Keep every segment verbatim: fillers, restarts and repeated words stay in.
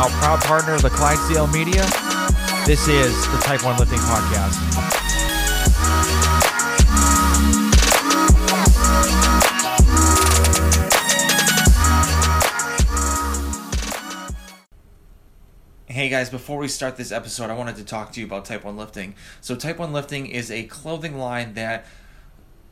now proud partner of the Clydesdale Media. This is the Type One Lifting Podcast. Hey guys, before we start this episode, I wanted to talk to you about Type One Lifting. So Type One Lifting is a clothing line that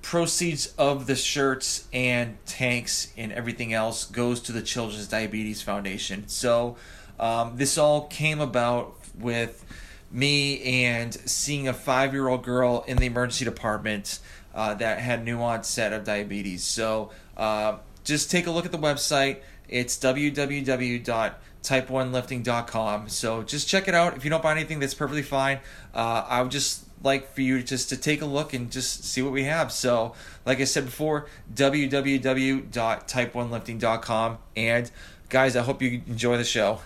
proceeds of the shirts and tanks and everything else goes to the Children's Diabetes Foundation. So um, this all came about with me and seeing a five-year-old girl in the emergency department uh, that had new onset of diabetes. So uh, just take a look at the website. It's w w w dot type one lifting dot com. So just check it out. If you don't buy anything, that's perfectly fine. Uh, I would just like for you just to take a look and just see what we have. So like I said before, w w w dot type one lifting dot com. And guys, I hope you enjoy the show.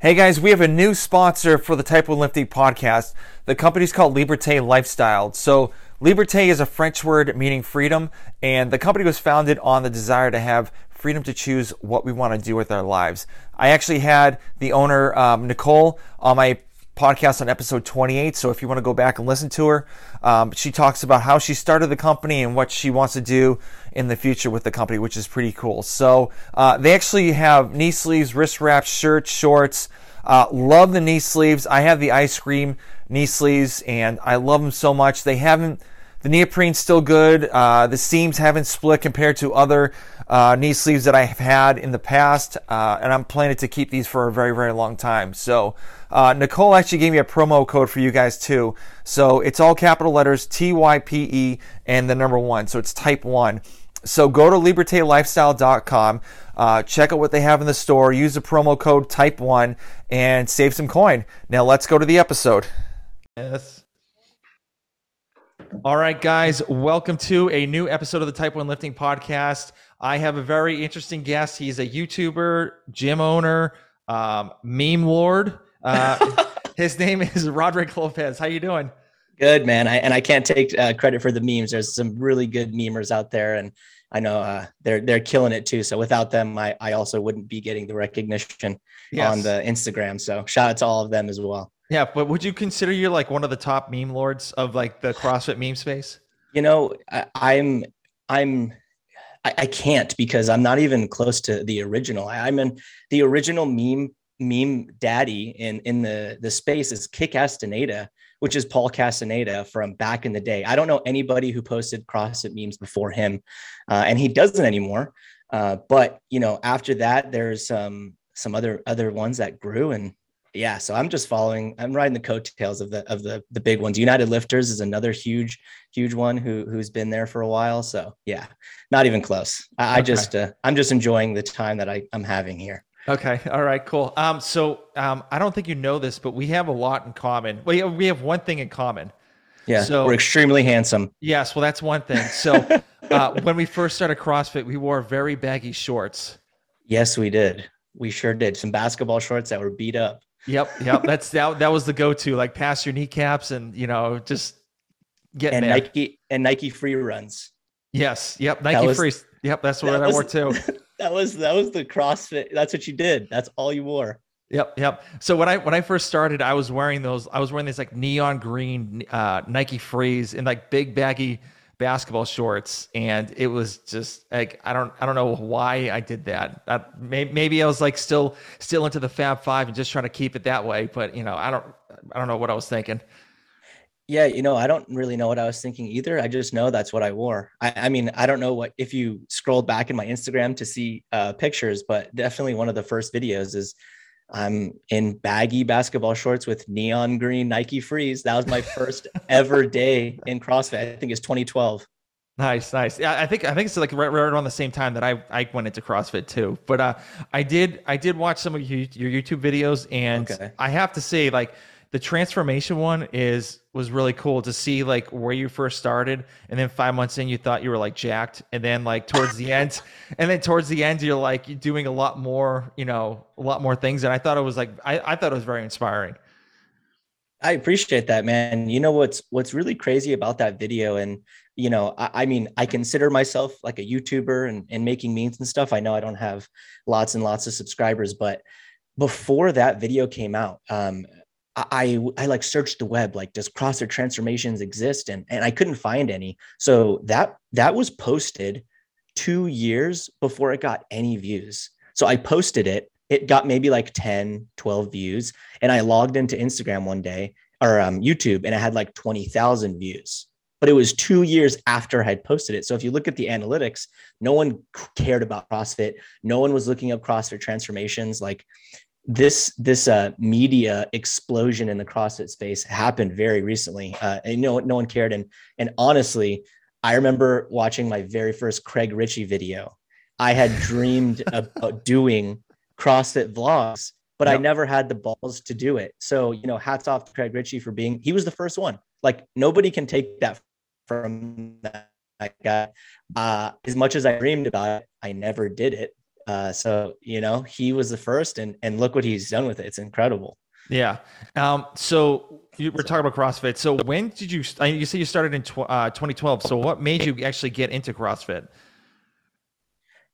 Hey guys, we have a new sponsor for the Type One Lifting Podcast. The company's called Liberté Lifestyle. So Liberté is a French word meaning freedom, and the company was founded on the desire to have freedom to choose what we want to do with our lives. I actually had the owner, um, Nicole, on my podcast on episode twenty-eight, so if you want to go back and listen to her, um, she talks about how she started the company and what she wants to do in the future with the company, which is pretty cool. So uh, they actually have knee sleeves, wrist wraps, shirts, shorts. Uh, love the knee sleeves. I have the ice cream knee sleeves, and I love them so much. They haven't The neoprene's still good. Uh, the seams haven't split compared to other uh, knee sleeves that I have had in the past. Uh, and I'm planning to keep these for a very, very long time. So uh, Nicole actually gave me a promo code for you guys too. So it's all capital letters, T Y P E and the number one. So it's Type One. So go to liberté lifestyle dot com, uh, check out what they have in the store, use the promo code Type One and save some coin. Now let's go to the episode. Yes. All right, guys, welcome to a new episode of the Type One Lifting Podcast. I have a very interesting guest. He's a YouTuber, gym owner, um, meme lord. Uh, his name is Rodrick Lopez. How you doing? Good, man. I, and I can't take uh, credit for the memes. There's some really good memers out there, and I know uh, they're they're killing it too. So without them, I, I also wouldn't be getting the recognition yes. on the Instagram. So shout out to all of them as well. Yeah, but would you consider you're like one of the top meme lords of like the CrossFit meme space? You know, I, I'm, I'm, I, I can't because I'm not even close to the original. I, I'm in the original meme meme daddy in in the the space is Kick Astinada, which is Paul Castaneda from back in the day. I don't know anybody who posted CrossFit memes before him, uh, and he doesn't anymore. Uh, but you know, after that, there's um, some other other ones that grew and. Yeah, so I'm just following. I'm riding the coattails of the of the the big ones. United Lifters is another huge, huge one who who's been there for a while. So yeah, not even close. I, okay. I just uh, I'm just enjoying the time that I I'm having here. Okay, all right, cool. Um, so um, I don't think you know this, but we have a lot in common. We we have one thing in common. Yeah, so we're extremely handsome. Yes, well that's one thing. So uh, when we first started CrossFit, we wore very baggy shorts. Yes, we did. We sure did. Some basketball shorts that were beat up. Yep. Yep. That's that, that was the go-to, like past your kneecaps and, you know, just get and there. Nike and Nike free runs. Yes. Yep. Nike was, free. Yep. That's what that I was, wore too. That was, that was the CrossFit. That's what you did. That's all you wore. Yep. Yep. So when I, when I first started, I was wearing those, I was wearing these like neon green uh, Nike Frees and like big baggy basketball shorts. And it was just like, I don't, I don't know why I did that. I, maybe, maybe I was like still, still into the Fab Five and just trying to keep it that way. But you know, I don't, I don't know what I was thinking. Yeah. You know, I don't really know what I was thinking either. I just know that's what I wore. I, I mean, I don't know what, if you scrolled back in my Instagram to see uh, pictures, but definitely one of the first videos is I'm in baggy basketball shorts with neon green Nike Frees. That was my first ever day in CrossFit. I think it's twenty twelve. Nice, nice. Yeah, I think I think it's like right, right around the same time that I, I went into CrossFit too. But uh, I did I did watch some of your, your YouTube videos, and okay. I have to say, like the transformation one is was really cool to see, like where you first started, and then five months in, you thought you were like jacked, and then like towards the end, and then towards the end, you're like you're doing a lot more, you know, a lot more things. And I thought it was like I, I thought it was very inspiring. I appreciate that, man. You know what's what's really crazy about that video, and you know, I, I mean, I consider myself like a YouTuber and, and making memes and stuff. I know I don't have lots and lots of subscribers, but before that video came out, um, I, I, I like searched the web, like, does CrossFit transformations exist? And, and I couldn't find any. So that, that was posted two years before it got any views. So I posted it, it got maybe like ten, twelve views. And I logged into Instagram one day, or um, YouTube, and I had like twenty thousand views, but it was two years after I had posted it. So if you look at the analytics, no one cared about CrossFit. No one was looking up CrossFit transformations. Like this, this uh, media explosion in the CrossFit space happened very recently. Uh, and no, no one cared. And, and honestly, I remember watching my very first Craig Ritchie video. I had dreamed about doing CrossFit vlogs, but yep. I never had the balls to do it. So, you know, hats off to Craig Ritchie for being, he was the first one. Like, nobody can take that from that guy. Uh, as much as I dreamed about it, I never did it. Uh, so, you know, he was the first, and and look what he's done with it. It's incredible. Yeah. Um, so you were talking about CrossFit. So when did you, you said you started in twenty twelve. So what made you actually get into CrossFit?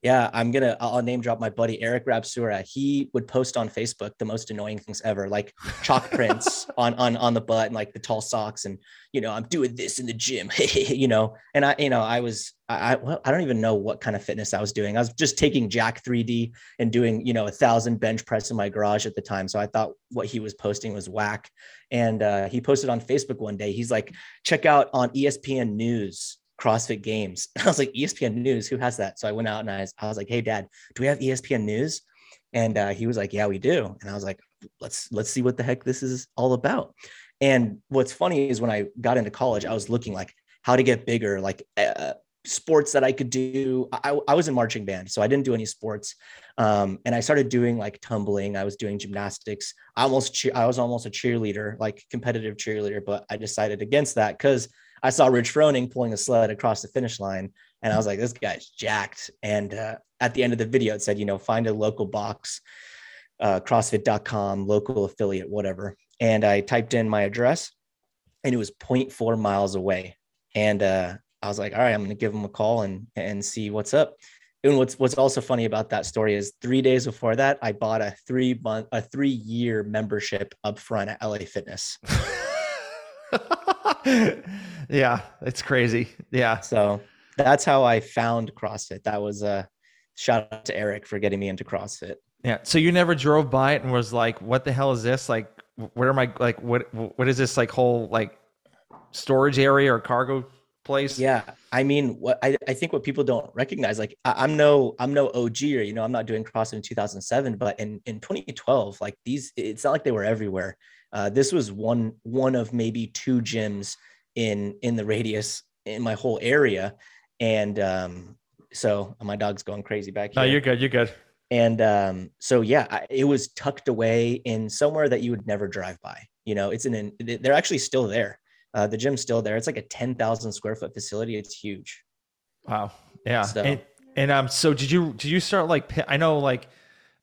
Yeah, I'm going to, I'll name drop my buddy, Eric Rapsura. He would post on Facebook the most annoying things ever, like chalk prints on, on, on the butt and like the tall socks. And, you know, I'm doing this in the gym, you know, and I, you know, I was, I, well, I don't even know what kind of fitness I was doing. I was just taking Jack three D and doing, you know, a thousand bench press in my garage at the time. So I thought what he was posting was whack. And uh, he posted on Facebook one day, he's like, check out on E S P N News, CrossFit Games. And I was like, E S P N News, who has that? So I went out and I was, I was like, hey dad, do we have E S P N News? And uh, he was like, yeah, we do. And I was like, let's, let's see what the heck this is all about. And what's funny is when I got into college, I was looking like how to get bigger, like uh, sports that I could do. I, I was in marching band, so I didn't do any sports. Um, and I started doing like tumbling. I was doing gymnastics. I almost, cheer- I was almost a cheerleader, like competitive cheerleader, but I decided against that because I saw Rich Froning pulling a sled across the finish line. And I was like, this guy's jacked. And uh, at the end of the video, it said, you know, find a local box, uh, CrossFit dot com, local affiliate, whatever. And I typed in my address and it was zero point four miles away. And uh, I was like, all right, I'm going to give him a call and, and see what's up. And what's, what's also funny about that story is three days before that, I bought a three month, a three year membership up front at L A Fitness. Yeah, it's crazy. Yeah. So that's how I found CrossFit. That was a shout out to Eric for getting me into CrossFit. Yeah. So you never drove by it and was like, what the hell is this? Like, where am I? Like, what, what is this like whole like storage area or cargo place? Yeah. I mean, what I, I think what people don't recognize, like I, I'm no, I'm no O G or, you know, I'm not doing CrossFit in two thousand seven, but in, in twenty twelve, like these, it's not like they were everywhere. Uh, this was one, one of maybe two gyms in, in the radius in my whole area. And, um, so my dog's going crazy back here. Oh, you're good. You're good. And, um, so yeah, I, it was tucked away in somewhere that you would never drive by, you know, it's in an, they're actually still there. Uh, the gym's still there. It's like a ten thousand square foot facility. It's huge. Wow. Yeah. So, and, and, um, so did you, did you start like, I know like,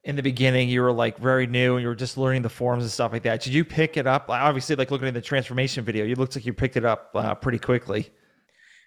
in the beginning, you were like very new and you were just learning the forms and stuff like that. Did you pick it up? Obviously, like looking at the transformation video, it looks like you picked it up uh, pretty quickly.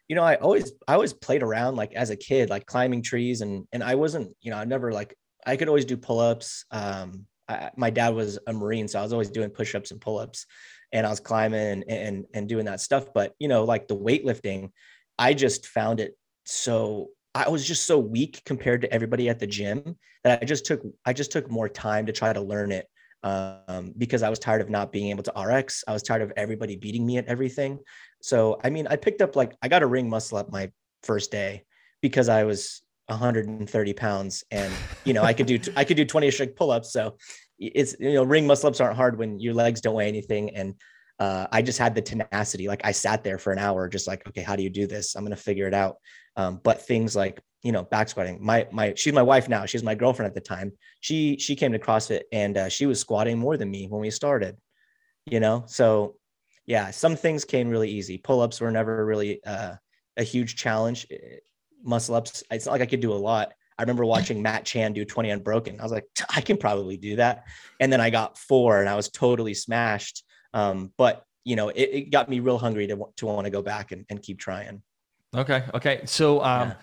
You know, I always, I always played around like as a kid, like climbing trees and, and I wasn't, you know, I never like, I could always do pull-ups. Um, I, my dad was a Marine, so I was always doing push-ups and pull-ups and I was climbing and, and, and doing that stuff. But, you know, like the weightlifting, I just found it so I was just so weak compared to everybody at the gym that I just took, I just took more time to try to learn it. Um, because I was tired of not being able to R X. I was tired of everybody beating me at everything. So, I mean, I picked up like, I got a ring muscle up my first day because I was one hundred thirty pounds and, you know, I could do, I could do twenty strict pull-ups. So it's, you know, ring muscle ups aren't hard when your legs don't weigh anything. And, uh, I just had the tenacity. Like I sat there for an hour, just like, okay, how do you do this? I'm going to figure it out. Um, but things like, you know, back squatting, my, my, she's my wife now. She's my girlfriend at the time. She, she came to CrossFit and uh, she was squatting more than me when we started, you know? So yeah, some things came really easy. Pull-ups were never really uh, a huge challenge. Muscle ups. It's not like I could do a lot. I remember watching Matt Chan do twenty unbroken. I was like, I can probably do that. And then I got four and I was totally smashed. Um, but you know, it, it got me real hungry to, to want to go back and, and keep trying. Okay. Okay. So, um, yeah.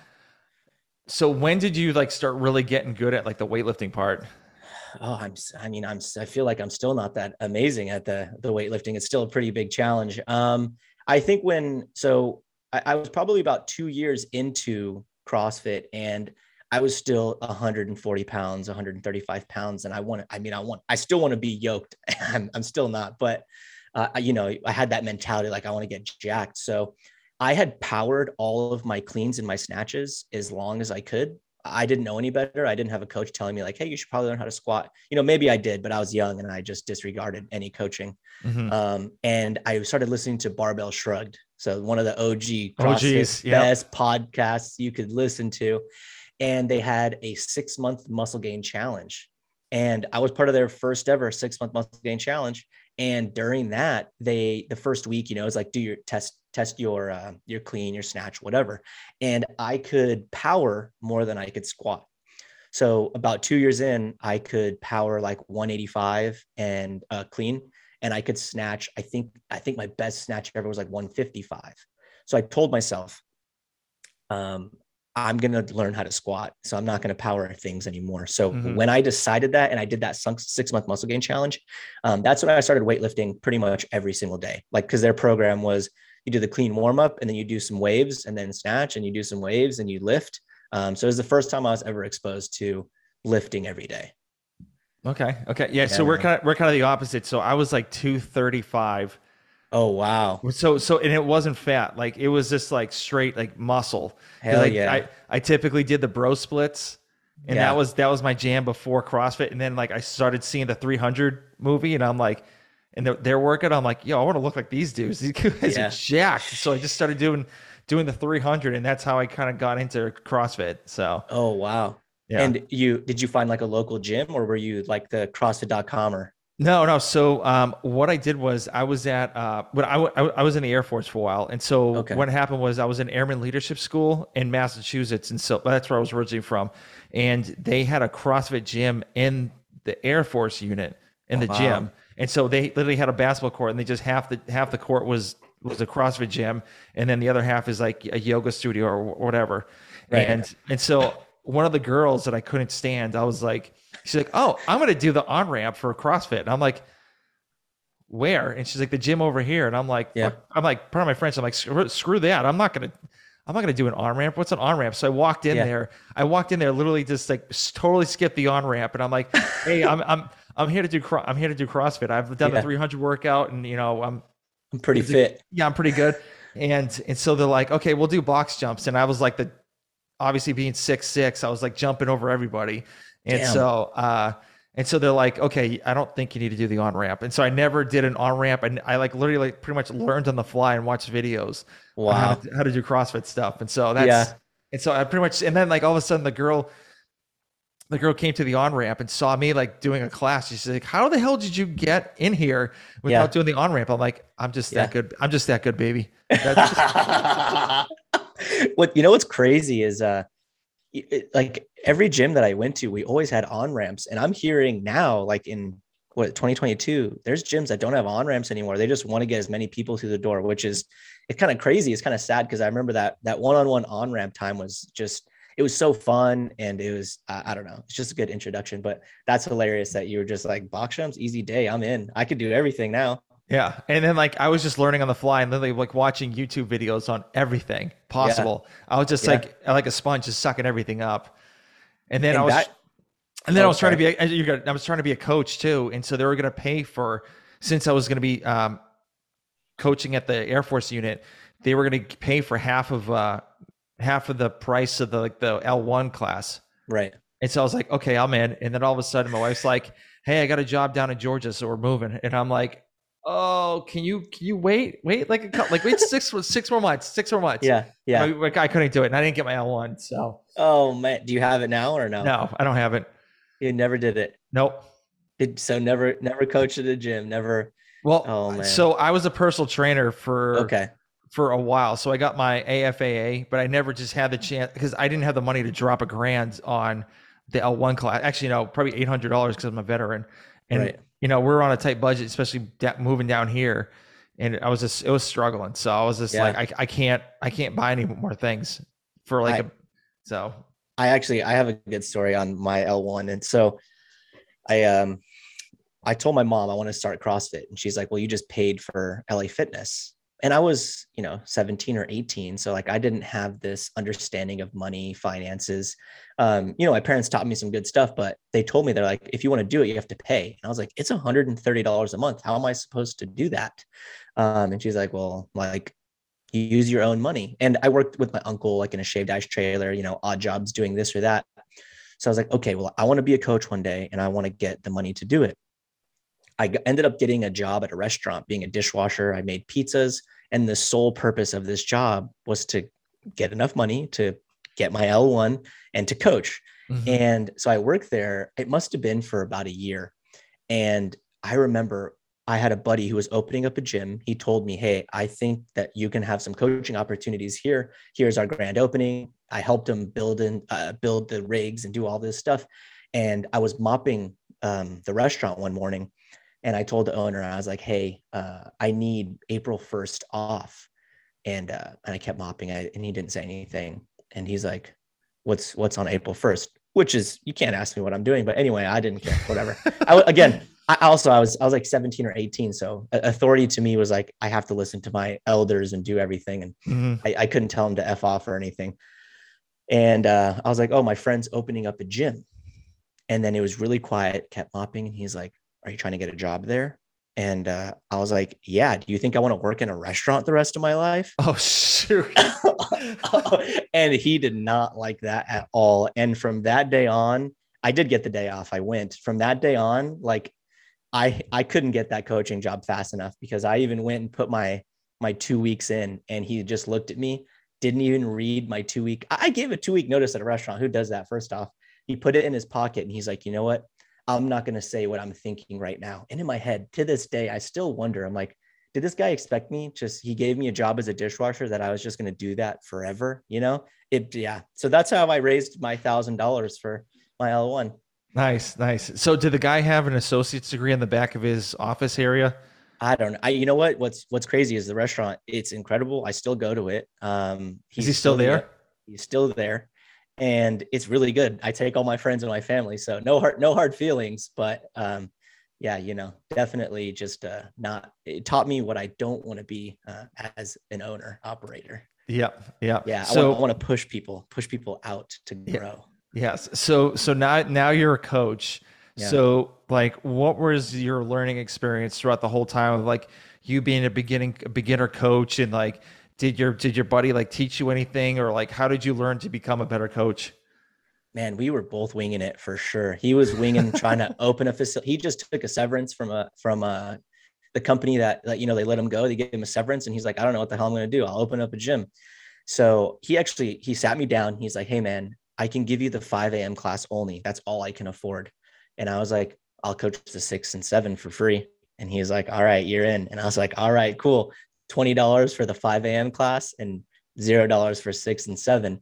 so when did you like start really getting good at like the weightlifting part? Oh, I'm, I mean, I'm, I feel like I'm still not that amazing at the, the weightlifting. It's still a pretty big challenge. Um, I think when, so I, I was probably about two years into CrossFit and I was still one hundred forty pounds, one hundred thirty-five pounds. And I want to, I mean, I want, I still want to be yoked. I'm, I'm still not, but uh, you know, I had that mentality, like I want to get jacked. So I had powered all of my cleans and my snatches as long as I could. I didn't know any better. I didn't have a coach telling me like, hey, you should probably learn how to squat. You know, maybe I did, but I was young and I just disregarded any coaching. Mm-hmm. Um, and I started listening to Barbell Shrugged. So one of the O G CrossFit yep. best podcasts you could listen to. And they had a six month muscle gain challenge. And I was part of their first ever six month muscle gain challenge. And during that, they, the first week, you know, it's like, do your test, test your, uh, your clean, your snatch, whatever. And I could power more than I could squat. So about two years in, I could power like one eighty-five and uh, clean, and I could snatch. I think, I think my best snatch ever was like one fifty-five. So I told myself, um, I'm going to learn how to squat. So I'm not going to power things anymore. So mm-hmm. when I decided that, and I did that six month muscle gain challenge, um, that's when I started weightlifting pretty much every single day. Like, cause their program was you do the clean warm up and then you do some waves and then snatch and you do some waves and you lift. Um, so it was the first time I was ever exposed to lifting every day. Okay. Okay. Yeah. yeah. So we're kind of, we're kind of the opposite. So I was like two thirty-five. Oh, wow. So, so, and it wasn't fat. Like it was just like straight, like muscle. Hell like, yeah. I, I typically did the bro splits and yeah. that was, that was my jam before CrossFit. And then like, I started seeing the three hundred movie and I'm like, and they're, they're working. I'm like, yo, I want to look like these dudes. These guys yeah. are jacked. So I just started doing, doing the three hundred and that's how I kind of got into CrossFit. So, oh, wow. Yeah. And you, did you find like a local gym or were you like the CrossFit dot com or? No, no. So, um, what I did was I was at, uh, when I, w- I, w- I was in the Air Force for a while. And so okay. what happened was I was in Airman Leadership School in Massachusetts. And so that's where I was originally from. And they had a CrossFit gym in the Air Force unit in the wow. gym. And so they literally had a basketball court and they just half the, half the court was, was a CrossFit gym. And then the other half is like a yoga studio or whatever. Right. And, and so one of the girls that I couldn't stand, I was like, she's like, oh, I'm going to do the on-ramp for CrossFit. And I'm like, where? And she's like, the gym over here. And I'm like, yeah. I'm like, part of my friends, I'm like, screw, screw that. I'm not going to, I'm not going to do an on-ramp. What's an on-ramp? So I walked in yeah. there. I walked in there, literally just like totally skipped the on-ramp. And I'm like, hey, I'm, I'm, I'm here to do, cro- I'm here to do CrossFit. I've done yeah. the three hundred workout and you know, I'm, I'm pretty fit. Yeah, I'm pretty good. And, and so they're like, okay, we'll do box jumps. And I was like the, obviously being six, six, I was like jumping over everybody. And Damn. so, uh, and so they're like, okay, I don't think you need to do the on-ramp. And so I never did an on-ramp and I like literally like pretty much learned on the fly and watched videos wow. on how to, how to do CrossFit stuff. And so that's, yeah. and so I pretty much, and then like all of a sudden the girl, the girl came to the on-ramp and saw me like doing a class. She's like, how the hell did you get in here without yeah. doing the on-ramp? I'm like, I'm just yeah. that good. I'm just that good, baby. That's just- what, you know, what's crazy is, uh, it, like every gym that I went to, we always had on-ramps and I'm hearing now, like in what, twenty twenty-two, there's gyms that don't have on-ramps anymore. They just want to get as many people through the door, which is, it's kind of crazy. It's kind of sad. Cause I remember that, that one-on-one on-ramp time was just, it was so fun. And it was, uh, I don't know, it's just a good introduction, but that's hilarious that you were just like box jumps, easy day. I'm in, I could do everything now. Yeah. And then like, I was just learning on the fly and literally like watching YouTube videos on everything possible. Yeah. I was just yeah. like, like a sponge, just sucking everything up. And then and I was, that, and then oh, I was sorry. trying to be, a, you got, I was trying to be a coach too. And so they were going to pay for, since I was going to be, um, coaching at the Air Force unit, they were going to pay for half of, uh, half of the price of the, like the L one class. Right. And so I was like, okay, I'm in. And then all of a sudden my wife's like, hey, I got a job down in Georgia. So we're moving. And I'm like, oh, can you, can you wait, wait, like, a couple, like wait, six, six more months, six more months. Yeah. Yeah. I, like I couldn't do it and I didn't get my L one. So, oh man, do you have it now or no? No, I don't have it. You never did it. Nope. Did, so never, never coached at a gym. Never. Well, oh, man. So I was a personal trainer for, okay. for a while. So I got my A F A A, but I never just had the chance because I didn't have the money to drop a grand on the L one class. Actually, no, probably eight hundred dollars because I'm a veteran and right. you know, we're on a tight budget, especially moving down here. and I was just, it was struggling. So I was just yeah. like, I, I can't, I can't buy any more things for like, I, a, so. I actually, I have a good story on my L one. And so I, um, I told my mom, I want to start CrossFit. And she's like, well, you just paid for L A Fitness. And I was, you know, seventeen or eighteen. So like, I didn't have this understanding of money, finances. Um, you know, my parents taught me some good stuff, but they told me, they're like, if you want to do it, you have to pay. And I was like, it's one hundred thirty dollars a month. How am I supposed to do that? Um, and she's like, well, like, you use your own money. And I worked with my uncle, like in a shaved ice trailer, you know, odd jobs doing this or that. So I was like, okay, well, I want to be a coach one day and I want to get the money to do it. I ended up getting a job at a restaurant, being a dishwasher. I made pizzas. And the sole purpose of this job was to get enough money to get my L one and to coach. Mm-hmm. And so I worked there. It must have been for about a year. And I remember I had a buddy who was opening up a gym. He told me, hey, I think that you can have some coaching opportunities here. Here's our grand opening. I helped him build and uh, build the rigs and do all this stuff. And I was mopping um, the restaurant one morning. And I told the owner, I was like, hey, uh, I need April first off. And uh, and I kept mopping it, and he didn't say anything. And he's like, what's what's on April first? Which is, you can't ask me what I'm doing. But anyway, I didn't care, whatever. I, again, I also, I was I was like seventeen or eighteen. So authority to me was like, I have to listen to my elders and do everything. And mm-hmm. I, I couldn't tell him to F off or anything. And uh, I was like, oh, my friend's opening up a gym. And then it was really quiet, kept mopping. And he's like, are you trying to get a job there? And uh, I was like, yeah, do you think I want to work in a restaurant the rest of my life? Oh, shoot. And he did not like that at all. And from that day on, I did get the day off. I went from that day on, like I, I couldn't get that coaching job fast enough, because I even went and put my, my two weeks in, and he just looked at me, didn't even read my two week. I gave a two week notice at a restaurant. Who does that? First off, he put it in his pocket and he's like, you know what? I'm not going to say what I'm thinking right now. And in my head, to this day, I still wonder, I'm like, did this guy expect me? Just, he gave me a job as a dishwasher, that I was just going to do that forever. You know, it, yeah. So that's how I raised my thousand dollars for my L one. Nice. Nice. So did the guy have an associate's degree in the back of his office area? I don't know. I, you know what, what's, what's crazy is the restaurant. It's incredible. I still go to it. Um, he's is he still there? there? He's still there. And it's really good. I take all my friends and my family. So no hard, no hard feelings, but um, yeah, you know, definitely just uh, not, it taught me what I don't want to be uh, as an owner operator. Yeah. Yeah. Yeah. So, I want to push people, push people out to grow. Yeah, yes. So, so now, now you're a coach. Yeah. So like, what was your learning experience throughout the whole time of like you being a beginning, a beginner coach, and like, Did your, did your buddy like teach you anything, or like, how did you learn to become a better coach? Man, we were both winging it for sure. He was winging, trying to open a facility. He just took a severance from a, from a, the company that, that, you know, they let him go, they gave him a severance, and he's like, I don't know what the hell I'm going to do. I'll open up a gym. So he actually, he sat me down. He's like, hey man, I can give you the five a.m. class only. That's all I can afford. And I was like, I'll coach the six and seven for free. And he's like, all right, you're in. And I was like, all right, cool. twenty dollars for the five a.m. class and zero dollars for six and seven.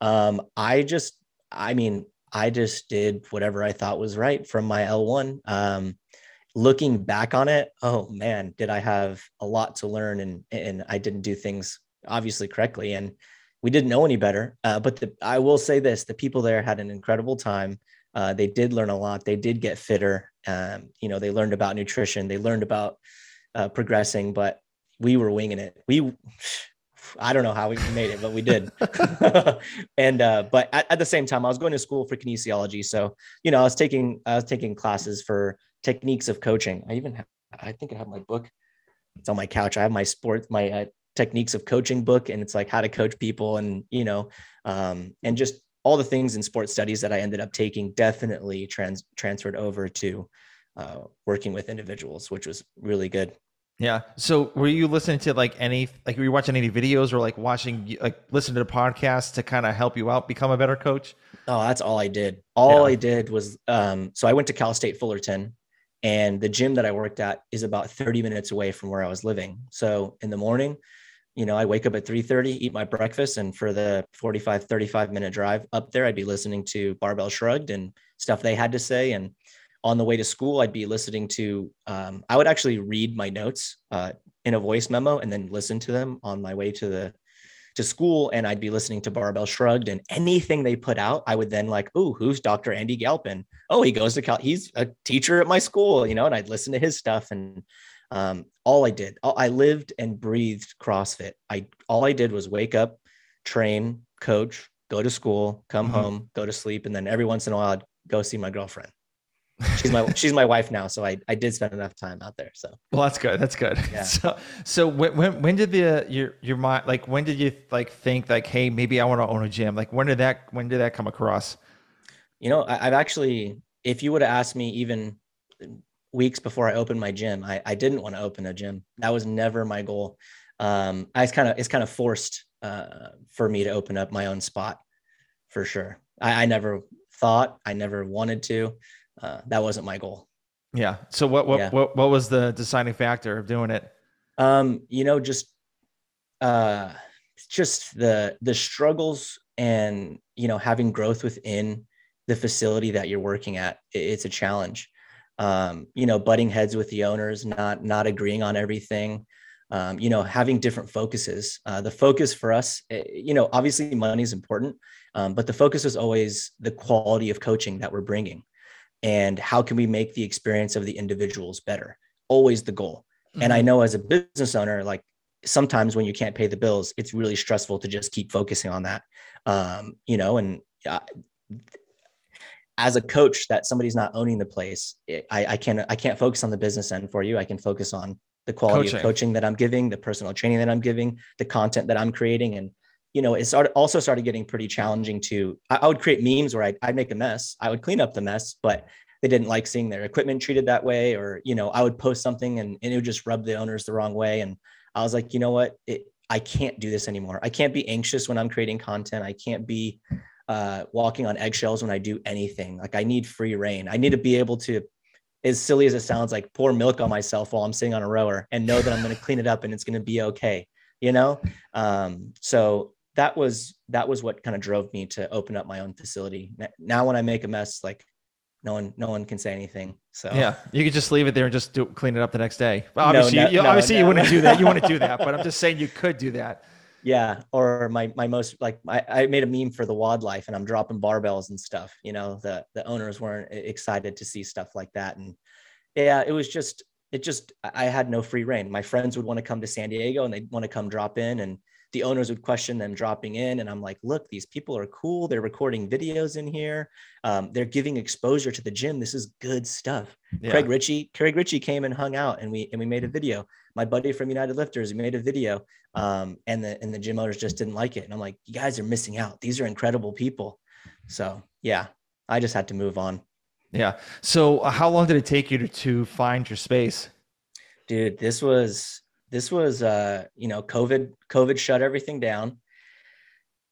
Um, I just, I mean, I just did whatever I thought was right from my L one. Um, looking back on it, oh man, did I have a lot to learn, and, and I didn't do things obviously correctly, and we didn't know any better. Uh, but the, I will say this, the people there had an incredible time. Uh, they did learn a lot. They did get fitter. Um, you know, they learned about nutrition, they learned about uh, progressing, but we were winging it. We, I don't know how we made it, but we did. and, uh, but at, at the same time, I was going to school for kinesiology. So, you know, I was taking, I was taking classes for techniques of coaching. I even have, I think I have my book. It's on my couch. I have my sports, my uh, techniques of coaching book, and it's like how to coach people, and, you know, um, and just all the things in sports studies that I ended up taking definitely trans transferred over to, uh, working with individuals, which was really good. Yeah. So were you listening to like any, like were you watching any videos, or like watching, like listening to the podcast to kind of help you out, become a better coach? Oh, that's all I did. All yeah. I did was, um, so I went to Cal State Fullerton, and the gym that I worked at is about thirty minutes away from where I was living. So in the morning, you know, I wake up at three thirty, eat my breakfast. And for the forty-five, thirty-five minute drive up there, I'd be listening to Barbell Shrugged and stuff they had to say. And on the way to school, I'd be listening to, um, I would actually read my notes, uh, in a voice memo and then listen to them on my way to the to school. And I'd be listening to Barbell Shrugged, and anything they put out, I would then like, oh, who's Doctor Andy Galpin? Oh, he goes to Cal, he's a teacher at my school, you know, and I'd listen to his stuff. And um, all I did, all, I lived and breathed CrossFit. I, all I did was wake up, train, coach, go to school, come mm-hmm. home, go to sleep. And then every once in a while, I'd go see my girlfriend. She's my, she's my wife now. So I, I did spend enough time out there. So, well, that's good. That's good. Yeah. So, so when, when, when did the, uh, your, your mind, like, when did you like think like, hey, maybe I want to own a gym? Like, when did that, when did that come across? You know, I, I've actually, if you would have asked me even weeks before I opened my gym, I, I didn't want to open a gym. That was never my goal. Um, I kind of, it's kind of forced, uh, for me to open up my own spot for sure. I, I never thought, I never wanted to. Uh, that wasn't my goal. Yeah. So what, what, yeah. what, what was the deciding factor of doing it? Um, you know, just, uh, just the, the struggles and, you know, having growth within the facility that you're working at, it, it's a challenge. Um, you know, butting heads with the owners, not, not agreeing on everything, um, you know, having different focuses, uh, the focus for us, it, you know, obviously money is important, um, but the focus is always the quality of coaching that we're bringing. And how can we make the experience of the individuals better? Always the goal. Mm-hmm. And I know as a business owner, like sometimes when you can't pay the bills, it's really stressful to just keep focusing on that. Um, you know, and uh, as a coach that somebody's not owning the place, it, I, I can't, I can't focus on the business end for you. I can focus on the quality coaching. of coaching that I'm giving, the personal training that I'm giving, the content that I'm creating. And you know, it started, also started getting pretty challenging to, I, I would create memes where I, I'd make a mess. I would clean up the mess, but they didn't like seeing their equipment treated that way. Or, you know, I would post something and, and it would just rub the owners the wrong way. And I was like, you know what, it, I can't do this anymore. I can't be anxious when I'm creating content. I can't be uh, walking on eggshells when I do anything. Like I need free reign. I need to be able to, as silly as it sounds, like pour milk on myself while I'm sitting on a rower and know that I'm going to clean it up and it's going to be okay. You know? Um, so that was, that was what kind of drove me to open up my own facility. Now, when I make a mess, like no one, no one can say anything. So yeah, you could just leave it there and just do, clean it up the next day. Well, obviously, no, no, you, no, obviously no. you wouldn't do that. You want to do that, but I'm just saying you could do that. Yeah. Or my, my most like I, I made a meme for the Wad Life and I'm dropping barbells and stuff, you know, the, the owners weren't excited to see stuff like that. And yeah, it was just, it just, I had no free reign. My friends would want to come to San Diego and they'd want to come drop in, and the owners would question them dropping in. And I'm like, look, these people are cool. They're recording videos in here. Um, they're giving exposure to the gym. This is good stuff. Yeah. Craig Ritchie, Craig Ritchie came and hung out and we, and we made a video. My buddy from United Lifters, we made a video. Um, and the, and the gym owners just didn't like it. And I'm like, you guys are missing out. These are incredible people. So yeah, I just had to move on. Yeah. So how long did it take you to, to find your space? Dude, this was, This was, uh, you know, COVID, COVID shut everything down.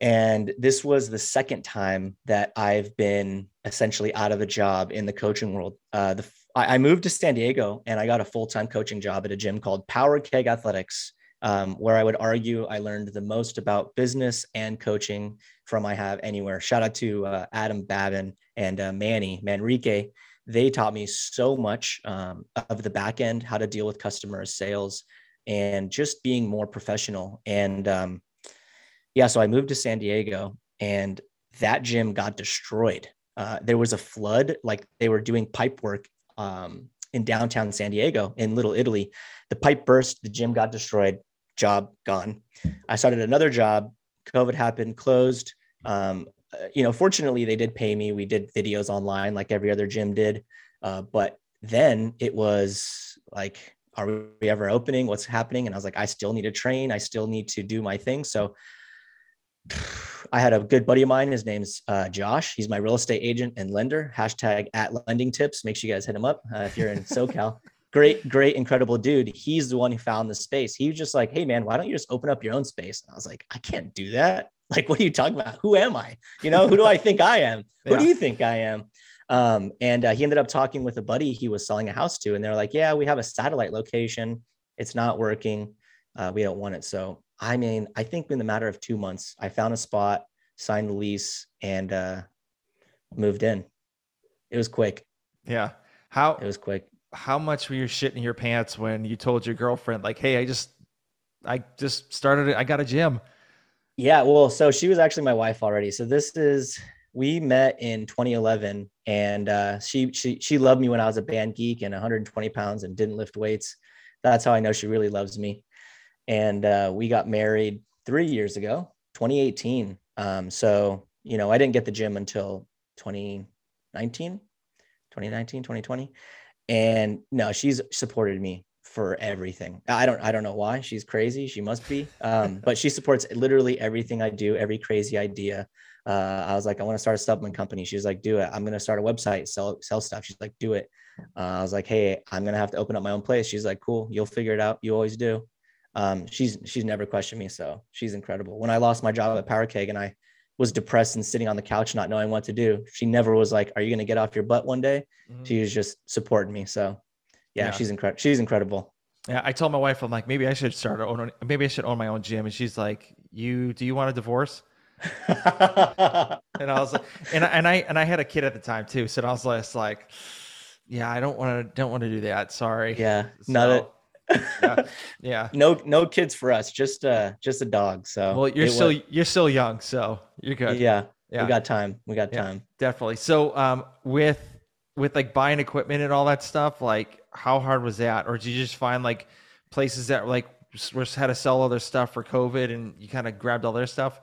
And this was the second time that I've been essentially out of a job in the coaching world. Uh, the, I moved to San Diego and I got a full-time coaching job at a gym called Power Keg Athletics, um, where I would argue I learned the most about business and coaching from I have anywhere. Shout out to uh, Adam Babin and uh, Manny Manrique. They taught me so much um, of the back end, how to deal with customers, sales, and just being more professional. And um, yeah, so I moved to San Diego and that gym got destroyed. Uh, there was a flood, like they were doing pipe work um, in downtown San Diego in Little Italy. The pipe burst, the gym got destroyed, job gone. I started another job, COVID happened, closed. Um, you know, fortunately they did pay me. We did videos online like every other gym did. Uh, but then it was like, are we ever opening? What's happening? And I was like, I still need to train. I still need to do my thing. So I had a good buddy of mine. His name's uh, Josh. He's my real estate agent and lender. Hashtag at lending tips. Make sure you guys hit him up uh, if you're in SoCal. Great, great, incredible dude. He's the one who found the space. He was just like, hey man, why don't you just open up your own space? And I was like, I can't do that. Like, what are you talking about? Who am I? You know, who do I think I am? Who yeah. do you think I am? Um, and, uh, he ended up talking with a buddy he was selling a house to, and they're like, yeah, we have a satellite location. It's not working. Uh, we don't want it. So, I mean, I think in the matter of two months, I found a spot, signed the lease, and, uh, moved in. It was quick. Yeah. How, it was quick. how much were you shitting your pants when you told your girlfriend, like, hey, I just, I just started, I got a gym? Yeah. Well, so she was actually my wife already. So this is, we met in twenty eleven, and uh, she, she, she loved me when I was a band geek and one hundred twenty pounds and didn't lift weights. That's how I know she really loves me. And uh, we got married three years ago, twenty eighteen. Um, so, you know, I didn't get the gym until twenty nineteen, twenty nineteen, twenty twenty. And no, she's supported me for everything. I don't, I don't know why. She's crazy. She must be. Um, but she supports literally everything I do, every crazy idea. Uh, I was like, I want to start a supplement company. She was like, do it. I'm going to start a website, sell, sell stuff. She's like, do it. Uh, I was like, hey, I'm going to have to open up my own place. She's like, cool. You'll figure it out. You always do. Um, she's, she's never questioned me. So she's incredible. When I lost my job at Power Keg and I was depressed and sitting on the couch, not knowing what to do, she never was like, are you going to get off your butt one day? Mm-hmm. She was just supporting me. So yeah, yeah. she's incredible. She's incredible. Yeah. I told my wife, I'm like, maybe I should start own, maybe I should own my own gym. And she's like, you, do you want a divorce? And I was like, and I, and I, and I had a kid at the time too. So I was less like, yeah, I don't want to, don't want to do that. Sorry. Yeah. So, not a- yeah. yeah. No, no kids for us. Just, uh, just a dog. So, well, you're still, was... you're still young, so you're good. Yeah. yeah. We got time. We got yeah, time. Definitely. So, um, with, with like buying equipment and all that stuff, like how hard was that? Or did you just find like places that like were had to sell all their stuff for COVID and you kind of grabbed all their stuff?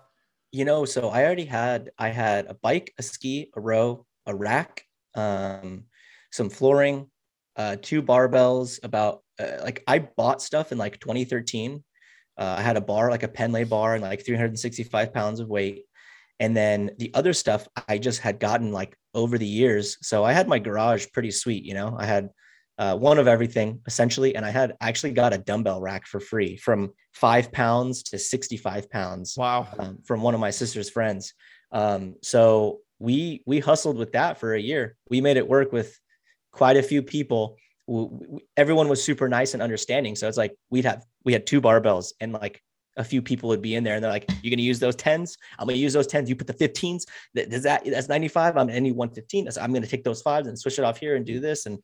You know, so I already had, I had a bike, a ski, a row, a rack, um, some flooring, uh, two barbells, about, Uh, like I bought stuff in like twenty thirteen. Uh, I had a bar, like a Penlay bar, and like three hundred sixty-five pounds of weight. And then the other stuff I just had gotten like over the years. So I had my garage pretty sweet. You know, I had uh, one of everything essentially. And I had I actually got a dumbbell rack for free, from five pounds to sixty-five pounds. Wow. Um, from one of my sister's friends. Um, so we, we hustled with that for a year. We made it work with quite a few people. Everyone was super nice and understanding. So it's like, we'd have, we had two barbells and like a few people would be in there and they're like, you're going to use those tens. I'm going to use those tens. You put the fifteens. Does that, that's ninety-five. I'm any one fifteen. I'm going to take those fives and switch it off here and do this. And,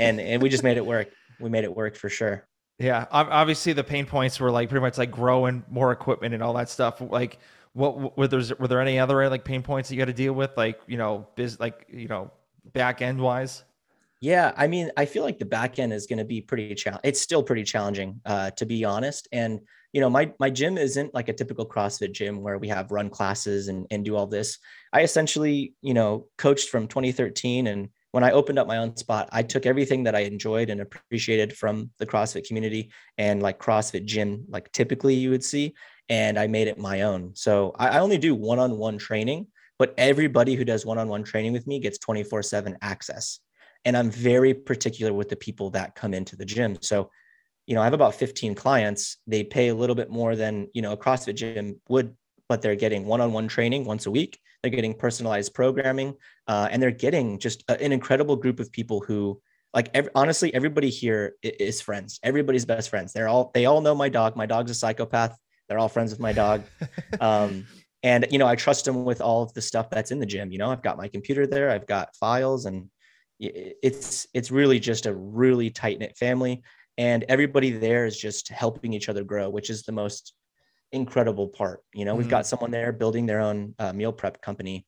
and, and we just made it work. We made it work for sure. Yeah. Obviously the pain points were like pretty much like growing more equipment and all that stuff. Like what were there, were there any other like pain points that you got to deal with? Like, you know, biz, like, you know, back end wise. Yeah. I mean, I feel like the back end is going to be pretty challenging. It's still pretty challenging, uh, to be honest. And, you know, my, my gym isn't like a typical CrossFit gym where we have run classes and, and do all this. I essentially, you know, coached from twenty thirteen. And when I opened up my own spot, I took everything that I enjoyed and appreciated from the CrossFit community and like CrossFit gym, like typically you would see, and I made it my own. So I, I only do one-on-one training, but everybody who does one-on-one training with me gets twenty-four seven access. And I'm very particular with the people that come into the gym. So, you know, I have about fifteen clients. They pay a little bit more than, you know, a CrossFit gym would, but they're getting one-on-one training once a week. They're getting personalized programming, uh, and they're getting just a, an incredible group of people who like, every, honestly, everybody here is friends. Everybody's best friends. They're all, they all know my dog. My dog's a psychopath. They're all friends with my dog. Um, and, you know, I trust them with all of the stuff that's in the gym. You know, I've got my computer there. I've got files, and it's, it's really just a really tight knit family, and everybody there is just helping each other grow, which is the most incredible part. You know, mm-hmm. We've got someone there building their own uh, meal prep company.